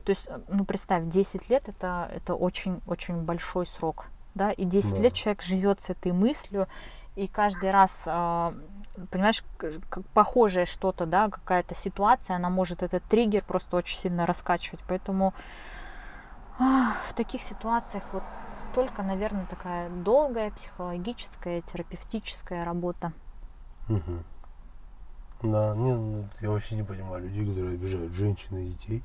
То есть, ну, представь, десять лет это, это очень-очень большой срок. Да? И десять да. лет человек живет с этой мыслью, и каждый раз, понимаешь, похожее что-то, да, какая-то ситуация, она может этот триггер просто очень сильно раскачивать. Поэтому... В таких ситуациях вот только, наверное, такая долгая психологическая, терапевтическая работа. Угу. Да, не, я вообще не понимаю людей, которые обижают женщин и детей.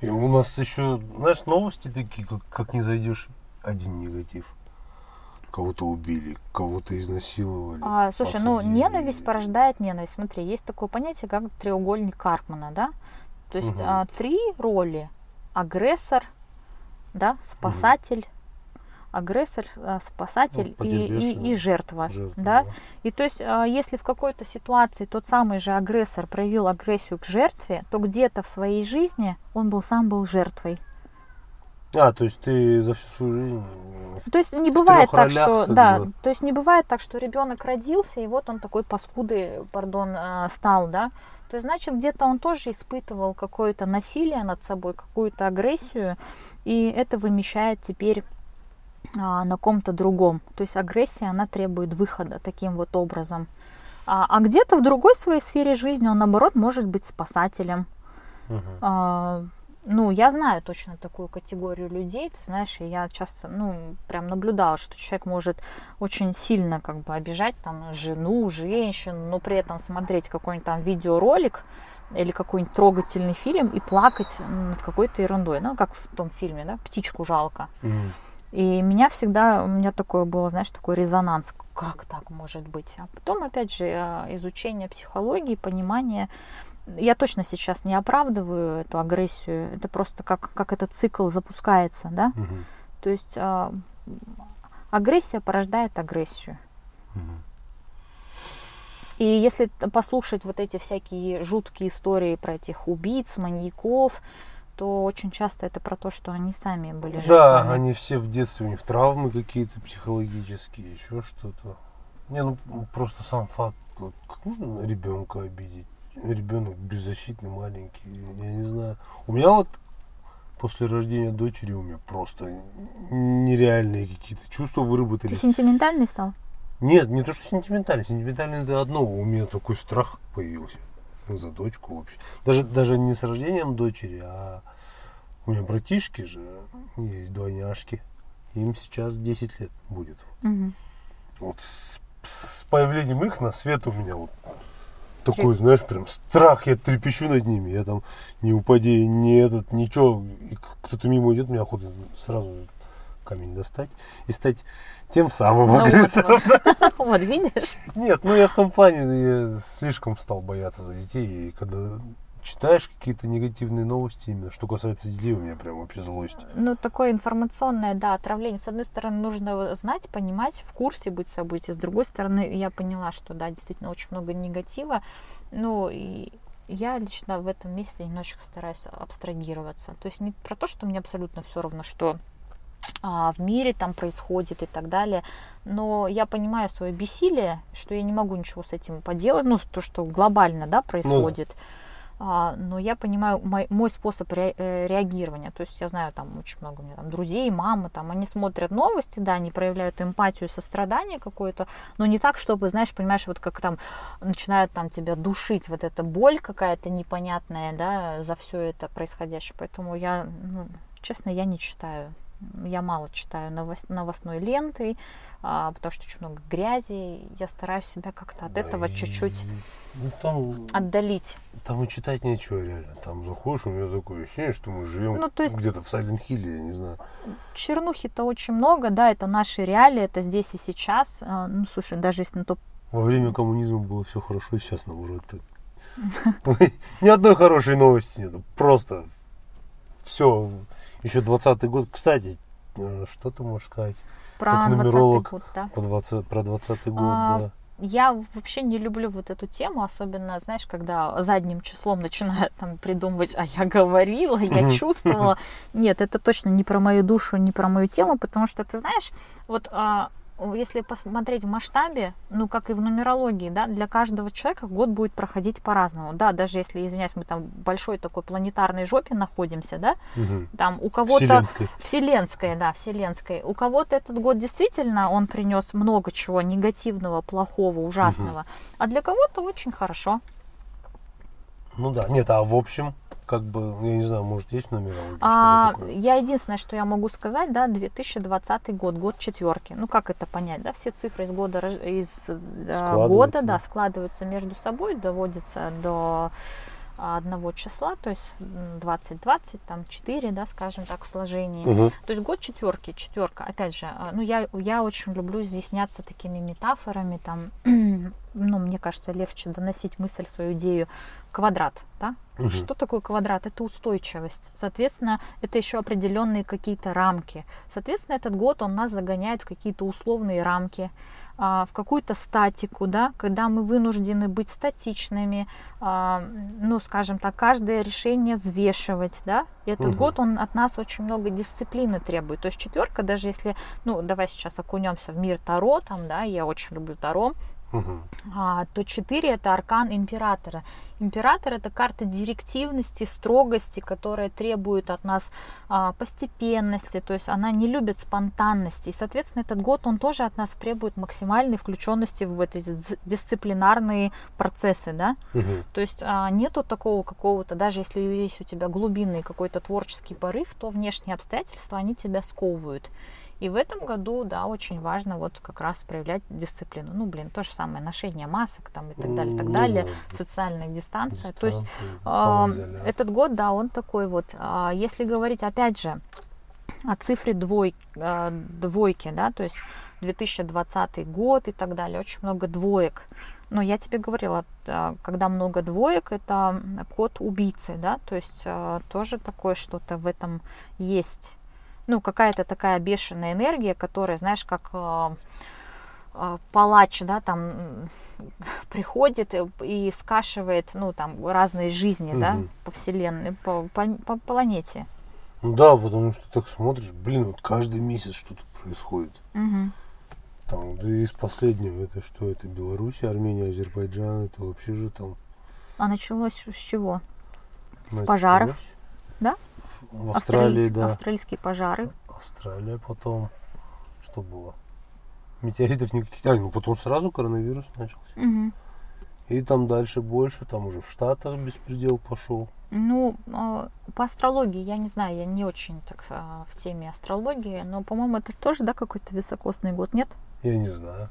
И у нас еще, знаешь, новости такие, как, как не зайдешь, один негатив. Кого-то убили, кого-то изнасиловали. А, слушай, посадили. Ну ненависть порождает ненависть. Смотри, есть такое понятие, как треугольник Карпмана, да? То есть угу. а, три роли. Агрессор, да, спасатель, агрессор, спасатель ну, и, и, и жертва, жертва да? да. И то есть, если в какой-то ситуации тот самый же агрессор проявил агрессию к жертве, то где-то в своей жизни он был сам был жертвой. А, то есть ты за всю свою жизнь. То есть не бывает так, что, да, бы. То есть не бывает так, что ребенок родился и вот он такой паскудой, пардон, стал, да. То есть, значит, где-то он тоже испытывал какое-то насилие над собой, какую-то агрессию, и это вымещает теперь а, на ком-то другом. То есть агрессия, она требует выхода таким вот образом. А, а где-то в другой своей сфере жизни он, наоборот, может быть спасателем. Угу. А, ну, я знаю точно такую категорию людей, ты знаешь, и я часто, ну, прям наблюдала, что человек может очень сильно, как бы, обижать, там, жену, женщину, но при этом смотреть какой-нибудь там видеоролик или какой-нибудь трогательный фильм и плакать над какой-то ерундой, ну, как в том фильме, да, «Птичку жалко». Mm. И меня всегда, у меня такое было, знаешь, такой резонанс, как так может быть? А потом, опять же, изучение психологии, понимание... Я точно сейчас не оправдываю эту агрессию. Это просто как, как этот цикл запускается, да? Угу. То есть э, агрессия порождает агрессию. Угу. И если послушать вот эти всякие жуткие истории про этих убийц, маньяков, то очень часто это про то, что они сами были жертвами. Да, они все в детстве, у них травмы какие-то психологические, еще что-то. Не, ну просто сам факт. Вот, как можно ребенка обидеть? Ребенок беззащитный, маленький, я не знаю. У меня вот после рождения дочери у меня просто нереальные какие-то чувства выработались. Ты сентиментальный стал? Нет, не то, что сентиментальный. Сентиментальный это одно. У меня такой страх появился за дочку вообще. Даже, даже не с рождением дочери, а у меня братишки же, есть двойняшки. Им сейчас десять лет будет. Угу. Вот с, с появлением их на свет у меня вот... Такой, знаешь, прям страх, я трепещу над ними, я там не упади, не этот, ничего, и кто-то мимо идет, мне охота сразу камень достать и стать тем самым ну, агрессором. Вот, вот. Вот видишь? Нет, ну я в том плане я слишком стал бояться за детей. И когда читаешь какие-то негативные новости, именно что касается детей, у меня прям вообще злость. Ну такое информационное, да, отравление. С одной стороны, нужно знать, понимать, в курсе быть событий. С другой стороны, я поняла, что да, действительно очень много негатива. Ну и... Я лично в этом месяце немножечко стараюсь абстрагироваться. То есть не про то, что мне абсолютно все равно, что а, в мире там происходит и так далее. Но я понимаю свое бессилие, что я не могу ничего с этим поделать. Ну, то, что глобально, да, происходит. Ну. А, но я понимаю мой, мой способ ре, реагирования. То есть я знаю, там очень много у меня там, друзей, мамы, там, они смотрят новости, да, они проявляют эмпатию, сострадание какое-то, но не так, чтобы, знаешь, понимаешь, вот как там начинают там тебя душить, вот эта боль какая-то непонятная, да, за все это происходящее. Поэтому я, ну, честно, я не читаю. Я мало читаю новост, новостной ленты, а, потому что очень много грязи. Я стараюсь себя как-то от да этого и... чуть-чуть ну, там, отдалить. Там и читать нечего реально. Там заходишь, у меня такое ощущение, что мы живем ну, то есть, где-то в Сайлент-Хилле, я не знаю. Чернухи-то очень много, да, это наши реалии, это здесь и сейчас. А, ну, слушай, даже если на то... Во время коммунизма было все хорошо, сейчас наоборот. Ни одной хорошей новости нет. Просто все... Еще двадцатый год. Кстати, что ты можешь сказать? Про как нумеролог, двадцатый год, да? По двадцать, про двадцатый год, а, да. Я вообще не люблю вот эту тему, особенно, знаешь, когда задним числом начинают там придумывать, а я говорила, я чувствовала. Нет, это точно не про мою душу, не про мою тему, потому что, ты знаешь, вот а, если посмотреть в масштабе, ну, как и в нумерологии, да, для каждого человека год будет проходить по-разному. Да, даже если, извиняюсь, мы там в большой такой планетарной жопе находимся, да, угу. Там у кого-то... Вселенской. Вселенской, да, вселенской. У кого-то этот год действительно он принес много чего негативного, плохого, ужасного, угу. А для кого-то очень хорошо. Ну да, нет, а в общем... Как бы, я не знаю, может, есть нумерология, а, что такое? Я единственное, что я могу сказать, да, две тысячи двадцатый год, год четверки. Ну, как это понять, да, все цифры из года, из года, да, да, складываются между собой, доводятся до одного числа, то есть двадцать двадцать, там четыре, да, скажем так, в сложении. Угу. То есть год четверки, четверка, опять же, ну, я, я очень люблю изъясняться такими метафорами, там, ну, мне кажется, легче доносить мысль, свою идею. Квадрат, да? Угу. Что такое квадрат? Это устойчивость. Соответственно, это еще определенные какие-то рамки. Соответственно, этот год он нас загоняет в какие-то условные рамки, в какую-то статику, да, когда мы вынуждены быть статичными, ну, скажем так, каждое решение взвешивать, да. И этот угу. год он от нас очень много дисциплины требует. То есть четверка, даже если, ну, давай сейчас окунемся в мир Таро, там, да, я очень люблю Таро. Угу. А, то четыре это аркан императора. Император это карта директивности, строгости, которая требует от нас а, постепенности, то есть она не любит спонтанности. И, соответственно, этот год он тоже от нас требует максимальной включенности в эти дисциплинарные процессы, да? Угу. То есть а, нету такого какого-то, даже если есть у тебя глубинный какой-то творческий порыв, то внешние обстоятельства они тебя сковывают. И в этом году, да, очень важно вот как раз проявлять дисциплину. Ну, блин, то же самое, ношение масок там и так далее, и так далее, социальная дистанция. То есть э, этот год, да, он такой вот. Э, если говорить, опять же, о цифре двой, э, двойки, да, то есть две тысячи двадцатый год и так далее, очень много двоек. Но я тебе говорила, когда много двоек, это код убийцы, да, то есть э, тоже такое что-то в этом есть. Ну, какая-то такая бешеная энергия, которая, знаешь, как э, э, палач, да, там э, приходит и, и скашивает, ну, там, разные жизни, угу. да, по вселенной, по, по, по планете. Ну да, потому что так смотришь, блин, вот каждый месяц что-то происходит. Угу. Там, да и из последнего, это что, это Беларусь, Армения, Азербайджан, это вообще же там... А началось с чего? С началось? Пожаров, да? В Австралии, Австралий, да. Австралийские пожары. Австралия потом. Что было? Метеоритов никаких. А, ну потом сразу коронавирус начался. Угу. И там дальше больше, там уже в Штатах беспредел пошел. Ну, по астрологии, я не знаю, я не очень так в теме астрологии, но, по-моему, это тоже, да, какой-то високосный год, нет? Я не знаю.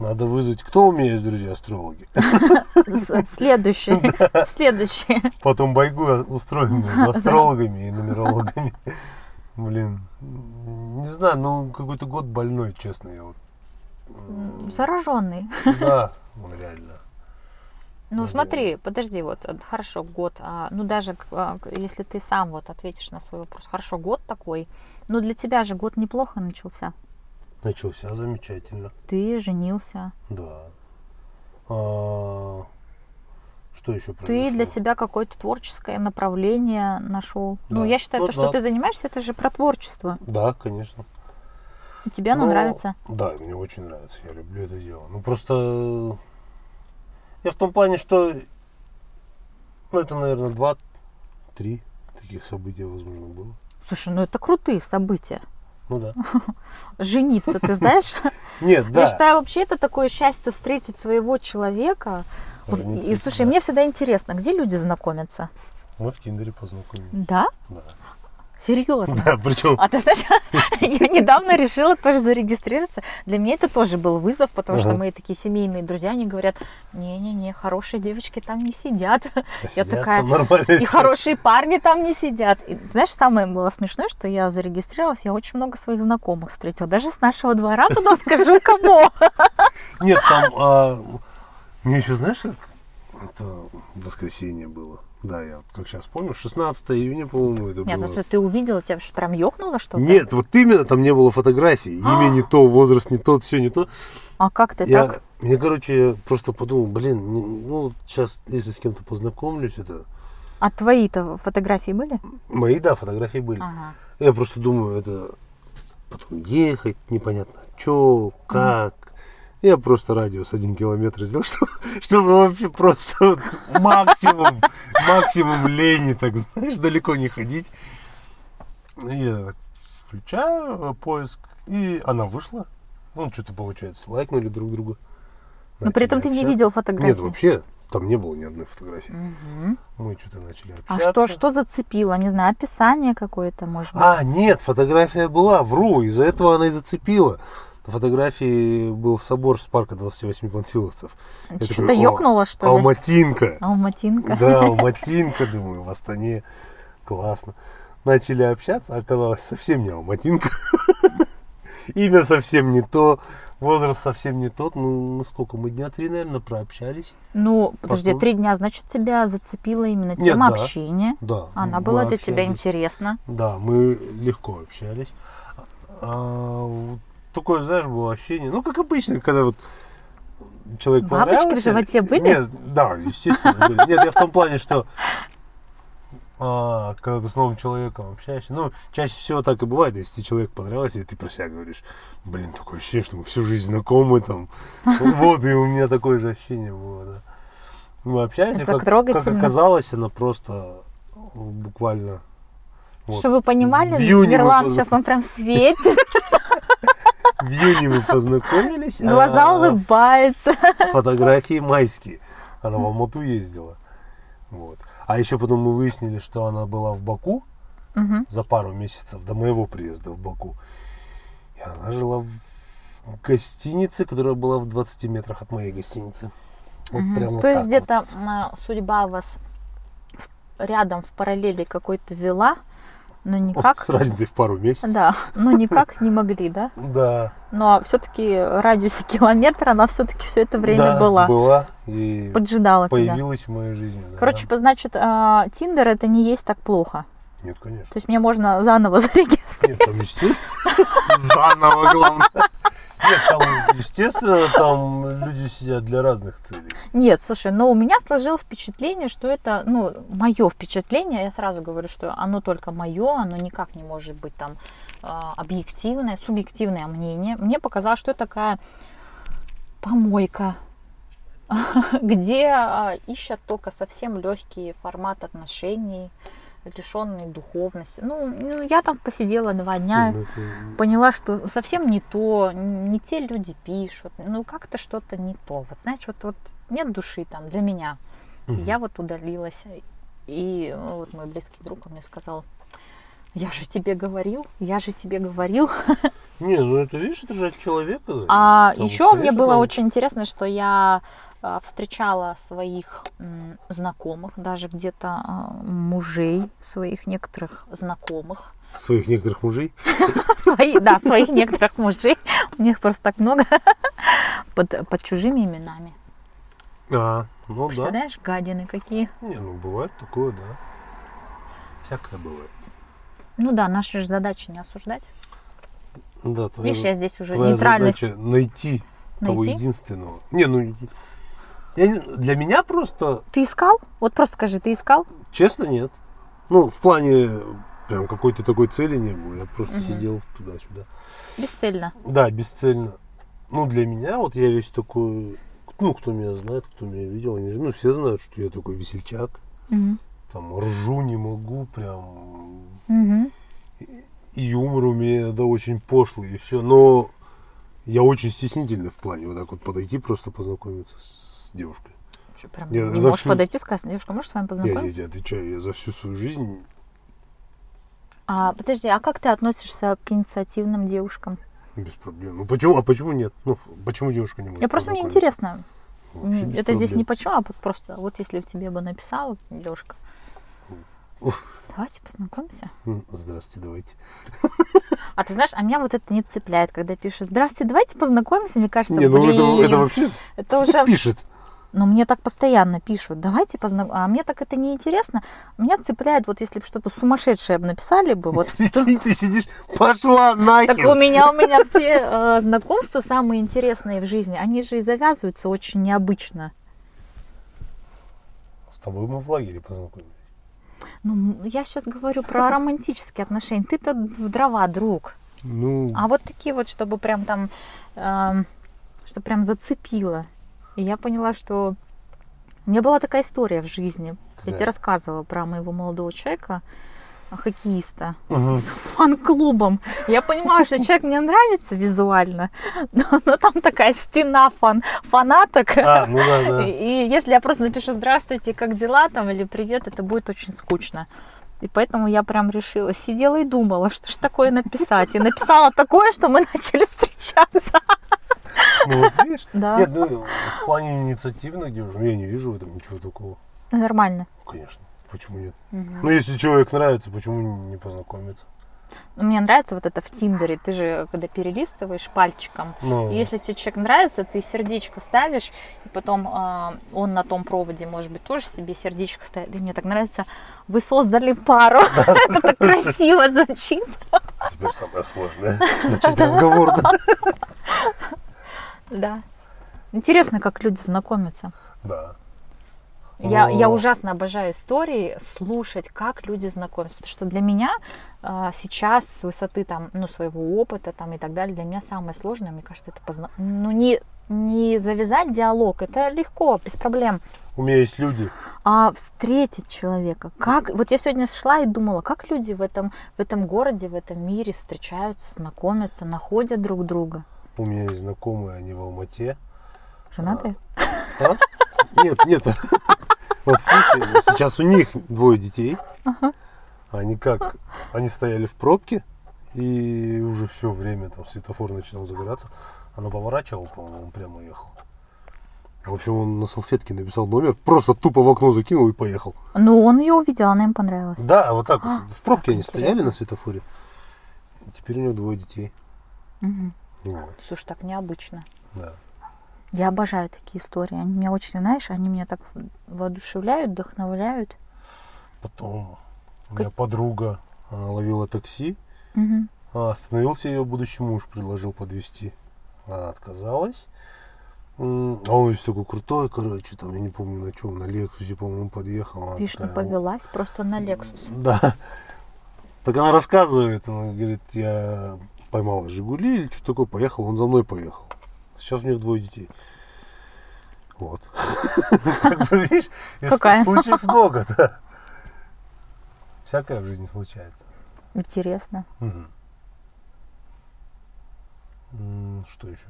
Надо вызвать. Кто у меня есть, друзья, астрологи? Следующие. Следующие. Потом байгу устроим между астрологами и нумерологами. Блин, не знаю, но какой-то год больной, честно, я вот. Зараженный. Да, он реально. Ну, ну смотри, да. подожди, вот, хорошо, год, а, ну, даже а, если ты сам вот ответишь на свой вопрос, хорошо, год такой, но для тебя же год неплохо начался. Начался замечательно. Ты женился. Да. А, что еще произошло? Ты для себя какое-то творческое направление нашел. Да. Ну, я считаю, ну, то, да. что ты занимаешься, это же про творчество. Да, конечно. Тебе оно ну, нравится? Да, мне очень нравится, я люблю это дело. Ну, просто... Я в том плане, что, ну, это, наверное, два-три таких события, возможно, было. Слушай, ну это крутые события. Ну да. Жениться, ты знаешь? Нет, да. Я считаю, вообще это такое счастье встретить своего человека. И, слушай, мне всегда интересно, где люди знакомятся? Мы в Тиндере познакомились. Да? Да. Серьезно? Да, причем... А ты знаешь, я недавно решила тоже зарегистрироваться. Для меня это тоже был вызов, потому что мои такие семейные друзья, они говорят, не-не-не, хорошие девочки там не сидят. Я такая, и хорошие парни там не сидят. Знаешь, самое было смешное, что я зарегистрировалась, я очень много своих знакомых встретила. Даже с нашего двора, потом скажу кому. Нет, там... Мне еще, знаешь, это воскресенье было. Да, я как сейчас помню, шестнадцатого июня, по-моему, это Нет, было. Нет, ну если ты увидела, тебя что, прям ёкнуло что-то? Нет, вот именно, там не было фотографий, имя не то, возраст не тот, все не то. А как ты я, так? Мне, короче, просто подумал, блин, ну сейчас, если с кем-то познакомлюсь, это... А твои-то фотографии были? Мои, да, фотографии были. Ага. Я просто думаю, это потом ехать, непонятно, что, как. Ага. Я просто радиус один километр сделал, чтобы, чтобы вообще просто вот максимум, максимум лени, так знаешь, далеко не ходить. И я так включаю поиск, и она вышла. Ну, что-то получается, лайкнули друг друга. Но при этом ты не видел фотографии? Нет, вообще, там не было ни одной фотографии. Угу. Мы что-то начали общаться. А что, что зацепило? Не знаю, описание какое-то, может быть? А, нет, фотография была, вру, из-за этого она и зацепила. На фотографии был собор с парка двадцати восьми панфиловцев. Что-то ёкнуло, что ли? Алматинка. Алматинка. Да, Алматинка, думаю, в Астане. Классно. Начали общаться, оказалось, совсем не Алматинка. Имя совсем не то, возраст совсем не тот. Ну, сколько мы дня? Три, наверное, прообщались. Ну, подожди, три дня, значит, тебя зацепила именно тема общения. Да. Она была для тебя интересна. Да, мы легко общались. Такое, знаешь, было ощущение, ну, как обычно, когда вот человек понравился. Бабочки в животе были? Нет, да, естественно, были. Нет, я в том плане, что а, когда ты с новым человеком общаешься, ну, чаще всего так и бывает, если тебе человек понравился, и ты про себя говоришь, блин, такое ощущение, что мы всю жизнь знакомы, там, вот, и у меня такое же ощущение было, да. Мы общаемся, как, как оказалось, она просто буквально... Вот, чтобы вы понимали, Ерлан сейчас он прям светится. В июне мы познакомились. Глаза улыбаются. Фотографии майские. Она в Алмату ездила. Вот. А еще потом мы выяснили, что она была в Баку угу. за пару месяцев до моего приезда в Баку. И она жила в гостинице, которая была в двадцати метрах от моей гостиницы. Вот угу. прямо То вот есть где-то вот. Судьба вас рядом в параллели какой-то вела. Но никак... С разницей в пару месяцев. Да, но никак не могли, да? Да. Но все-таки радиусе километра она все-таки все это время да, была. была и поджидала появилась тебя. В моей жизни. Да. Короче, значит, Тиндер это не есть так плохо. Нет, конечно. То есть меня можно заново зарегистрировать. Нет, там естественно. Заново, главное. Нет, там, естественно, там люди сидят для разных целей. Нет, слушай, но у меня сложилось впечатление, что это, ну, мое впечатление, я сразу говорю, что оно только мое, оно никак не может быть там объективное, субъективное мнение. Мне показалось, что это такая помойка, где ищут только совсем легкий формат отношений, лишенные духовности. Ну, ну, я там посидела два дня, поняла, что совсем не то, не те люди пишут, ну, как-то что-то не то. Вот, знаешь, вот, вот нет души там для меня. Угу. Я вот удалилась, и вот мой близкий друг он мне сказал, я же тебе говорил, я же тебе говорил. Не, ну, это, видишь, это же от человека зависит. А там, еще мне было очень интересно, что я встречала своих знакомых, даже где-то мужей, своих некоторых знакомых. Своих некоторых мужей? Да, своих некоторых мужей. У них просто так много под чужими именами. А, ну да. Представляешь, гадины какие. Не, ну бывает такое, да. Всякое бывает. Ну да, наша же задача не осуждать. Да, твоя, видишь, я здесь уже твоя нейтральность. Задача найти, найти того единственного. Не, ну я, для меня просто. Ты искал? Вот просто скажи, ты искал? Честно, нет. Ну, в плане прям какой-то такой цели не было. Я просто угу. сидел туда-сюда. Бесцельно. Да, бесцельно. Ну, для меня, вот я весь такой. Ну, кто меня знает, кто меня видел, они, ну, все знают, что я такой весельчак. Угу. Там ржу не могу, прям. Угу. И юмор у меня, да, очень пошлый, и все. Но я очень стеснительный в плане вот так вот подойти, просто познакомиться с девушкой. Что, прям я не можешь всю... подойти, сказать, девушка, можешь с вами познакомиться? Я, я, я отвечаю, я за всю свою жизнь. А, подожди, а как ты относишься к инициативным девушкам? Без проблем. Ну почему, а почему нет? Ну, почему девушка не может? Я просто, мне интересно. Вообще это проблем. Здесь не почему, а просто вот если тебе бы написала девушка. Давайте познакомимся. Здравствуйте, давайте. А ты знаешь, а меня вот это не цепляет, когда пишут: здравствуйте, давайте познакомимся, мне кажется, не, ну блин, это, это вообще это уже... пишет. Но мне так постоянно пишут, давайте познакомимся. А мне так это не интересно. Меня цепляет, вот если бы что-то сумасшедшее написали бы. Вот, то... Ты сидишь, пошла нахер. Так у меня, у меня все э, знакомства самые интересные в жизни. Они же и завязываются очень необычно. С тобой мы в лагере познакомились. Ну, я сейчас говорю про романтические отношения. Ты-то в дрова, друг. Ну. А вот такие вот, чтобы прям там, э, чтобы прям зацепило. И я поняла, что у меня была такая история в жизни. Да. Я тебе рассказывала про моего молодого человека, хоккеиста, угу. с фан-клубом. Я понимала, что человек мне нравится визуально, но, но там такая стена фан, фанаток. А, ну да, да. И если я просто напишу «Здравствуйте, как дела?» там или «Привет», это будет очень скучно. И поэтому я прям решила, сидела и думала, что же такое написать. И написала такое, что мы начали встречаться. Ну вот видишь? Да. Нет, ну в плане инициативных девушек я не вижу в этом ничего такого. Ну нормально. Конечно, почему нет? Угу. Ну если человек нравится, почему не познакомиться? Ну, мне нравится вот это в Тиндере, ты же когда перелистываешь пальчиком, ну, и если тебе человек нравится, ты сердечко ставишь, и потом э, он на том проводе, может быть, тоже себе сердечко ставит. И мне так нравится, вы создали пару, это так красиво звучит. Теперь самое сложное, начать разговор. Да. Интересно, как люди знакомятся. Да. Я, я ужасно обожаю истории, слушать, как люди знакомятся. Потому что для меня а, сейчас с высоты там, ну, своего опыта там, и так далее, для меня самое сложное, мне кажется, это позна... ну, не, не завязать диалог. Это легко, без проблем. У меня есть люди. А встретить человека. Как... Вот я сегодня шла и думала, как люди в этом, в этом городе, в этом мире встречаются, знакомятся, находят друг друга. У меня есть знакомые, они в Алматы. Женатые? А? А? Нет, нет. Вот слушай, сейчас у них двое детей. Ага. Они как? Они стояли в пробке, и уже все время там светофор начинал загораться. Она поворачивала, по-моему, он прямо ехал. В общем, он на салфетке написал номер, просто тупо в окно закинул и поехал. Ну, он ее увидел, она им понравилась. Да, вот так а, вот. В пробке они интересно. Стояли на светофоре. И теперь у него двое детей. Угу. Вот. Слушай, так необычно. Да. Я обожаю такие истории. Они меня очень, знаешь, они меня так воодушевляют, вдохновляют. Потом у меня как... подруга, она ловила такси, угу. остановился ее будущий муж, предложил подвезти. Она отказалась. А он весь такой крутой, короче, там, я не помню на чем, на Лексусе, по-моему, подъехал. Ты ж не повелась, просто на Лексус. Да. Так она рассказывает, она говорит, я... поймала «Жигули» или что-то такое, поехал, он за мной поехал. Сейчас у них двое детей. Вот. Как бы, видишь, случаев много, да. Всякое в жизни случается. Интересно. Что еще?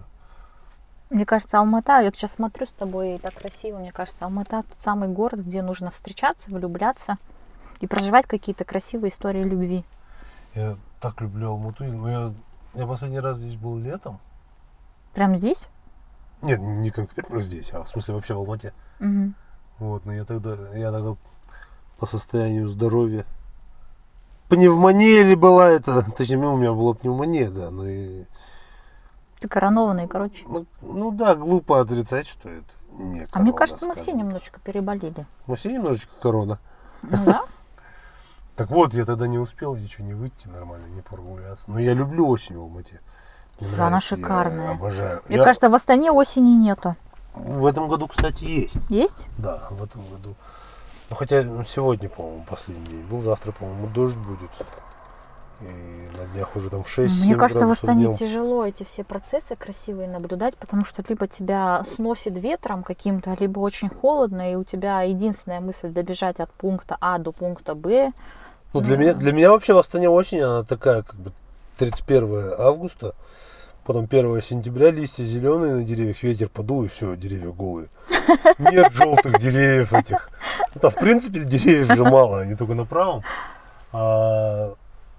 Мне кажется, Алматы, я сейчас смотрю с тобой, и так красиво, мне кажется, Алматы тот самый город, где нужно встречаться, влюбляться и проживать какие-то красивые истории любви. Я так люблю Алматы, но я, я последний раз здесь был летом. Прям здесь? Нет, не конкретно здесь, а в смысле вообще в Алмате. Угу. Вот, но я тогда, я тогда по состоянию здоровья. Пневмония ли была это? Точнее, у меня была пневмония, да. Но и... Ты коронованный, короче. Ну, ну да, глупо отрицать, что это не корона. А мне кажется, скажем. Мы все немножечко переболели. Мы все немножечко корона. Ну да. Так вот, я тогда не успел ничего не выйти нормально, не прогуляться. Но я люблю осень в Алмате. Слушай, она шикарная. Я обожаю. Мне я... кажется, в Астане осени нету. В этом году, кстати, есть. Есть? Да, в этом году. Ну хотя сегодня, по-моему, последний день был, завтра, по-моему, дождь будет. И на днях уже там шесть-семь. Мне кажется, в Астане тяжело эти все процессы красивые наблюдать, потому что либо тебя сносит ветром каким-то, либо очень холодно, и у тебя единственная мысль добежать от пункта А до пункта Б. Ну, для, mm. меня, для меня вообще в Астане осень, она такая, как бы тридцать первое августа, потом первое сентября, листья зеленые на деревьях, ветер подул, и все, деревья голые. Нет желтых деревьев этих. Ну, там, в принципе, деревьев же мало, они только на правом. А,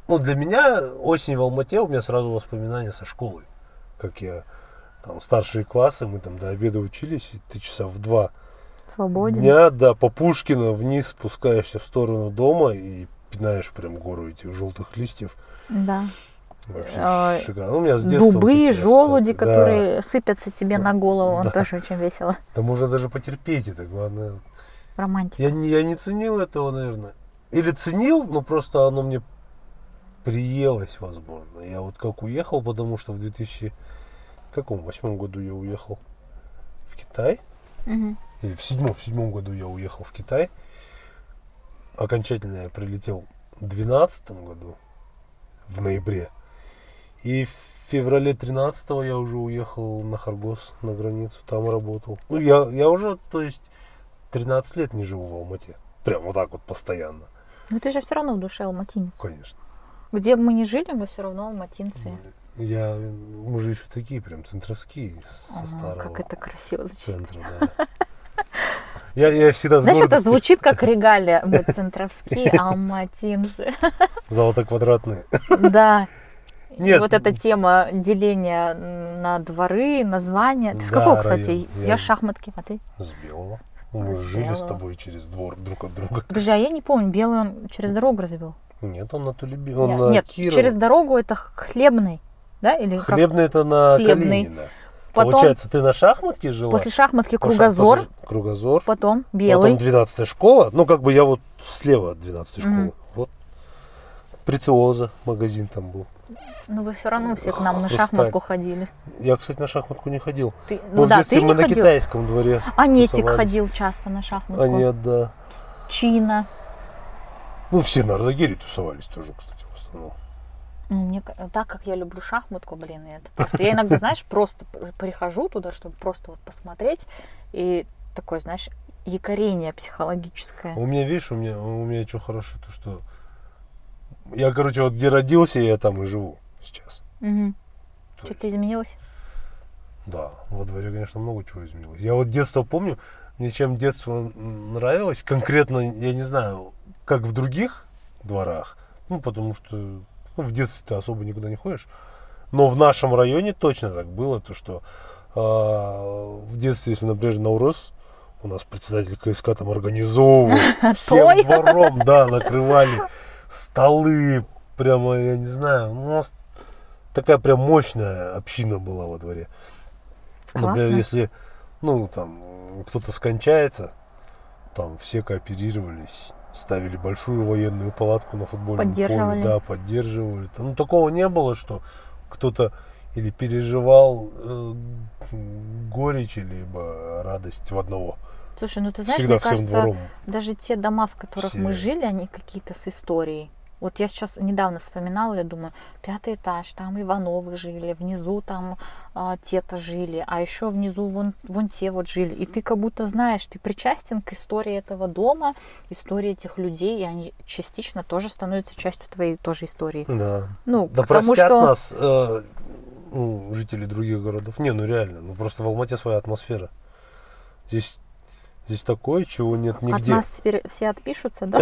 ну, для меня осень в Алмате, у меня сразу воспоминания со школы. Как я, там, старшие классы, мы там до обеда учились, и ты часа в два Свободен. Дня, да, по Пушкина вниз спускаешься в сторону дома и пинаешь прям гору этих желтых листьев. Да. Вообще шикарно. У меня с детства дубы, желуди, да. которые сыпятся тебе да. на голову. Он да. тоже очень весело. Да можно даже потерпеть это, главное. Романтика. Я, я не ценил этого, наверное. Или ценил, но просто оно мне приелось, возможно. Я вот как уехал, потому что в две тысячи восьмом году я уехал в Китай. Угу. И в седьмом, в седьмом году я уехал в Китай. Окончательно я прилетел в двенадцатом году, в ноябре. И в феврале тринадцатого я уже уехал на Хоргос, на границу, там работал. Ну, я, я уже, то есть, тринадцать лет не живу в Алмате. Прям вот так вот постоянно. Но ты же все равно в душе алматинец. Конечно. Где бы мы ни жили, мы все равно алматинцы. Я, мы же еще такие прям центровские, со а, старого. Как это красиво звучит. Центра, да. Я, я всегда с Знаешь, гордостью... это звучит как регалия. Мы центровские алматинцы. Золотоквадратные. Да. Нет. И вот эта тема деления на дворы, названия. Ты да, с какого, кстати? Я, я с шахматки, а ты? С белого. Мы с жили белого. С тобой через двор друг от друга. Подожди, а я не помню, белый он через дорогу развел? Нет, он на Тулибе, он Нет, на нет через дорогу это Хлебный, да? Или Хлебный как? Это на Хлебный. Калинина. Потом, получается, ты на шахматке жила? После шахматки Кругозор. После, кругозор. Потом белый. Потом двенадцатая школа. Ну, как бы я вот слева от двенадцатой школы. Mm. Вот. Прециоза, магазин там был. Ну, вы все равно все к нам на шахматку ходили. Я, кстати, на шахматку не ходил. Ты, ну, да, в детстве ты мы не на ходил. Китайском дворе Анетик ходил часто на шахматку. А нет, да. Чина. Ну, все на Рогере тусовались тоже, кстати, в основном. Мне, так как я люблю шахматку, блин, это просто, я иногда, знаешь, просто прихожу туда, чтобы просто вот посмотреть, и такое, знаешь, якорение психологическое. У меня, видишь, у меня, у меня что хорошо, то что я, короче, вот где родился, я там и живу сейчас. Угу. Что-то изменилось? Да, во дворе, конечно, много чего изменилось. Я вот детство помню, мне чем детство нравилось, конкретно, я не знаю, как в других дворах, ну, потому что... Ну, в детстве ты особо никуда не ходишь. Но в нашем районе точно так было, то что э, в детстве, если, например, на УРОС, у нас председатель ка эс ка там организовывал, всем двором, да, накрывали столы, прямо, я не знаю, у нас такая прям мощная община была во дворе. Например, если, ну, там, кто-то скончается, там все кооперировались. Ставили большую военную палатку на футбольном поле, да, поддерживали. Ну, такого не было, что кто-то или переживал э, горечь, либо радость в одного. Слушай, ну ты знаешь, всегда мне кажется, двором. Даже те дома, в которых все... мы жили, они какие-то с историей. Вот я сейчас недавно вспоминала, я думаю, пятый этаж, там Ивановы жили, внизу там а, те-то жили, а еще внизу вон, вон те вот жили. И ты как будто знаешь, ты причастен к истории этого дома, истории этих людей, и они частично тоже становятся частью твоей тоже истории. Да, ну, да потому простят что... нас э, ну, жители других городов. Не, ну реально, ну просто в Алмате своя атмосфера. Здесь, здесь такое, чего нет нигде. От нас теперь все отпишутся, да?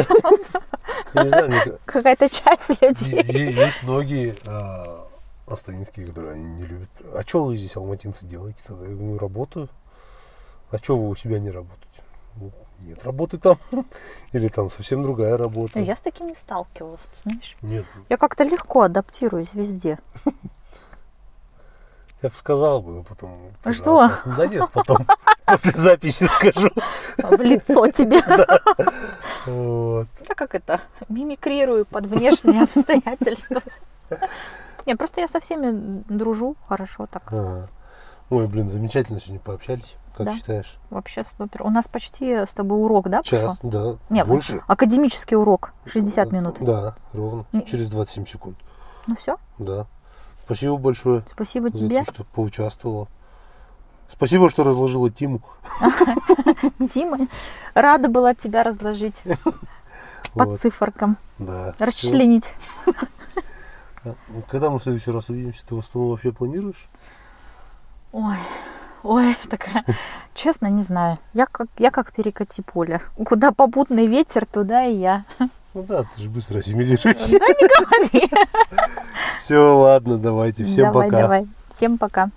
Я не знаю, мне... Какая-то часть людей. Есть многие а, астанинские, которые они не любят. А что вы здесь, алматинцы, делаете тогда? Я говорю, работаю. А что вы у себя не работаете? Ну, нет работы там. Или там совсем другая работа. Я с таким не сталкивалась, ты знаешь? Нет. Я как-то легко адаптируюсь везде. Я бы сказал бы, но потом... Что? Да нет, потом после записи скажу. В лицо тебе. Я как это, мимикрирую под внешние обстоятельства. Не, просто я со всеми дружу хорошо так. Ой, блин, замечательно сегодня пообщались. Как считаешь? Вообще супер. У нас почти с тобой урок, да? Час, да. Нет, больше. Академический урок. шестьдесят минут. Да, ровно. Через двадцать семь секунд. Ну все? Да. Спасибо большое. Спасибо тебе. За то, что поучаствовала. Спасибо, что разложила Тиму. Тима, рада была тебя разложить по циферкам. Да. Расчленить. Когда мы в следующий раз увидимся, ты в Астану вообще планируешь? Ой, ой, такая, честно, не знаю. Я как, я как перекати поле. Куда попутный ветер, туда и я. Ну да, ты же быстро ассимилируешься. Да не говори. Все, ладно, давайте. Всем давай, пока. Давай, давай. Всем пока.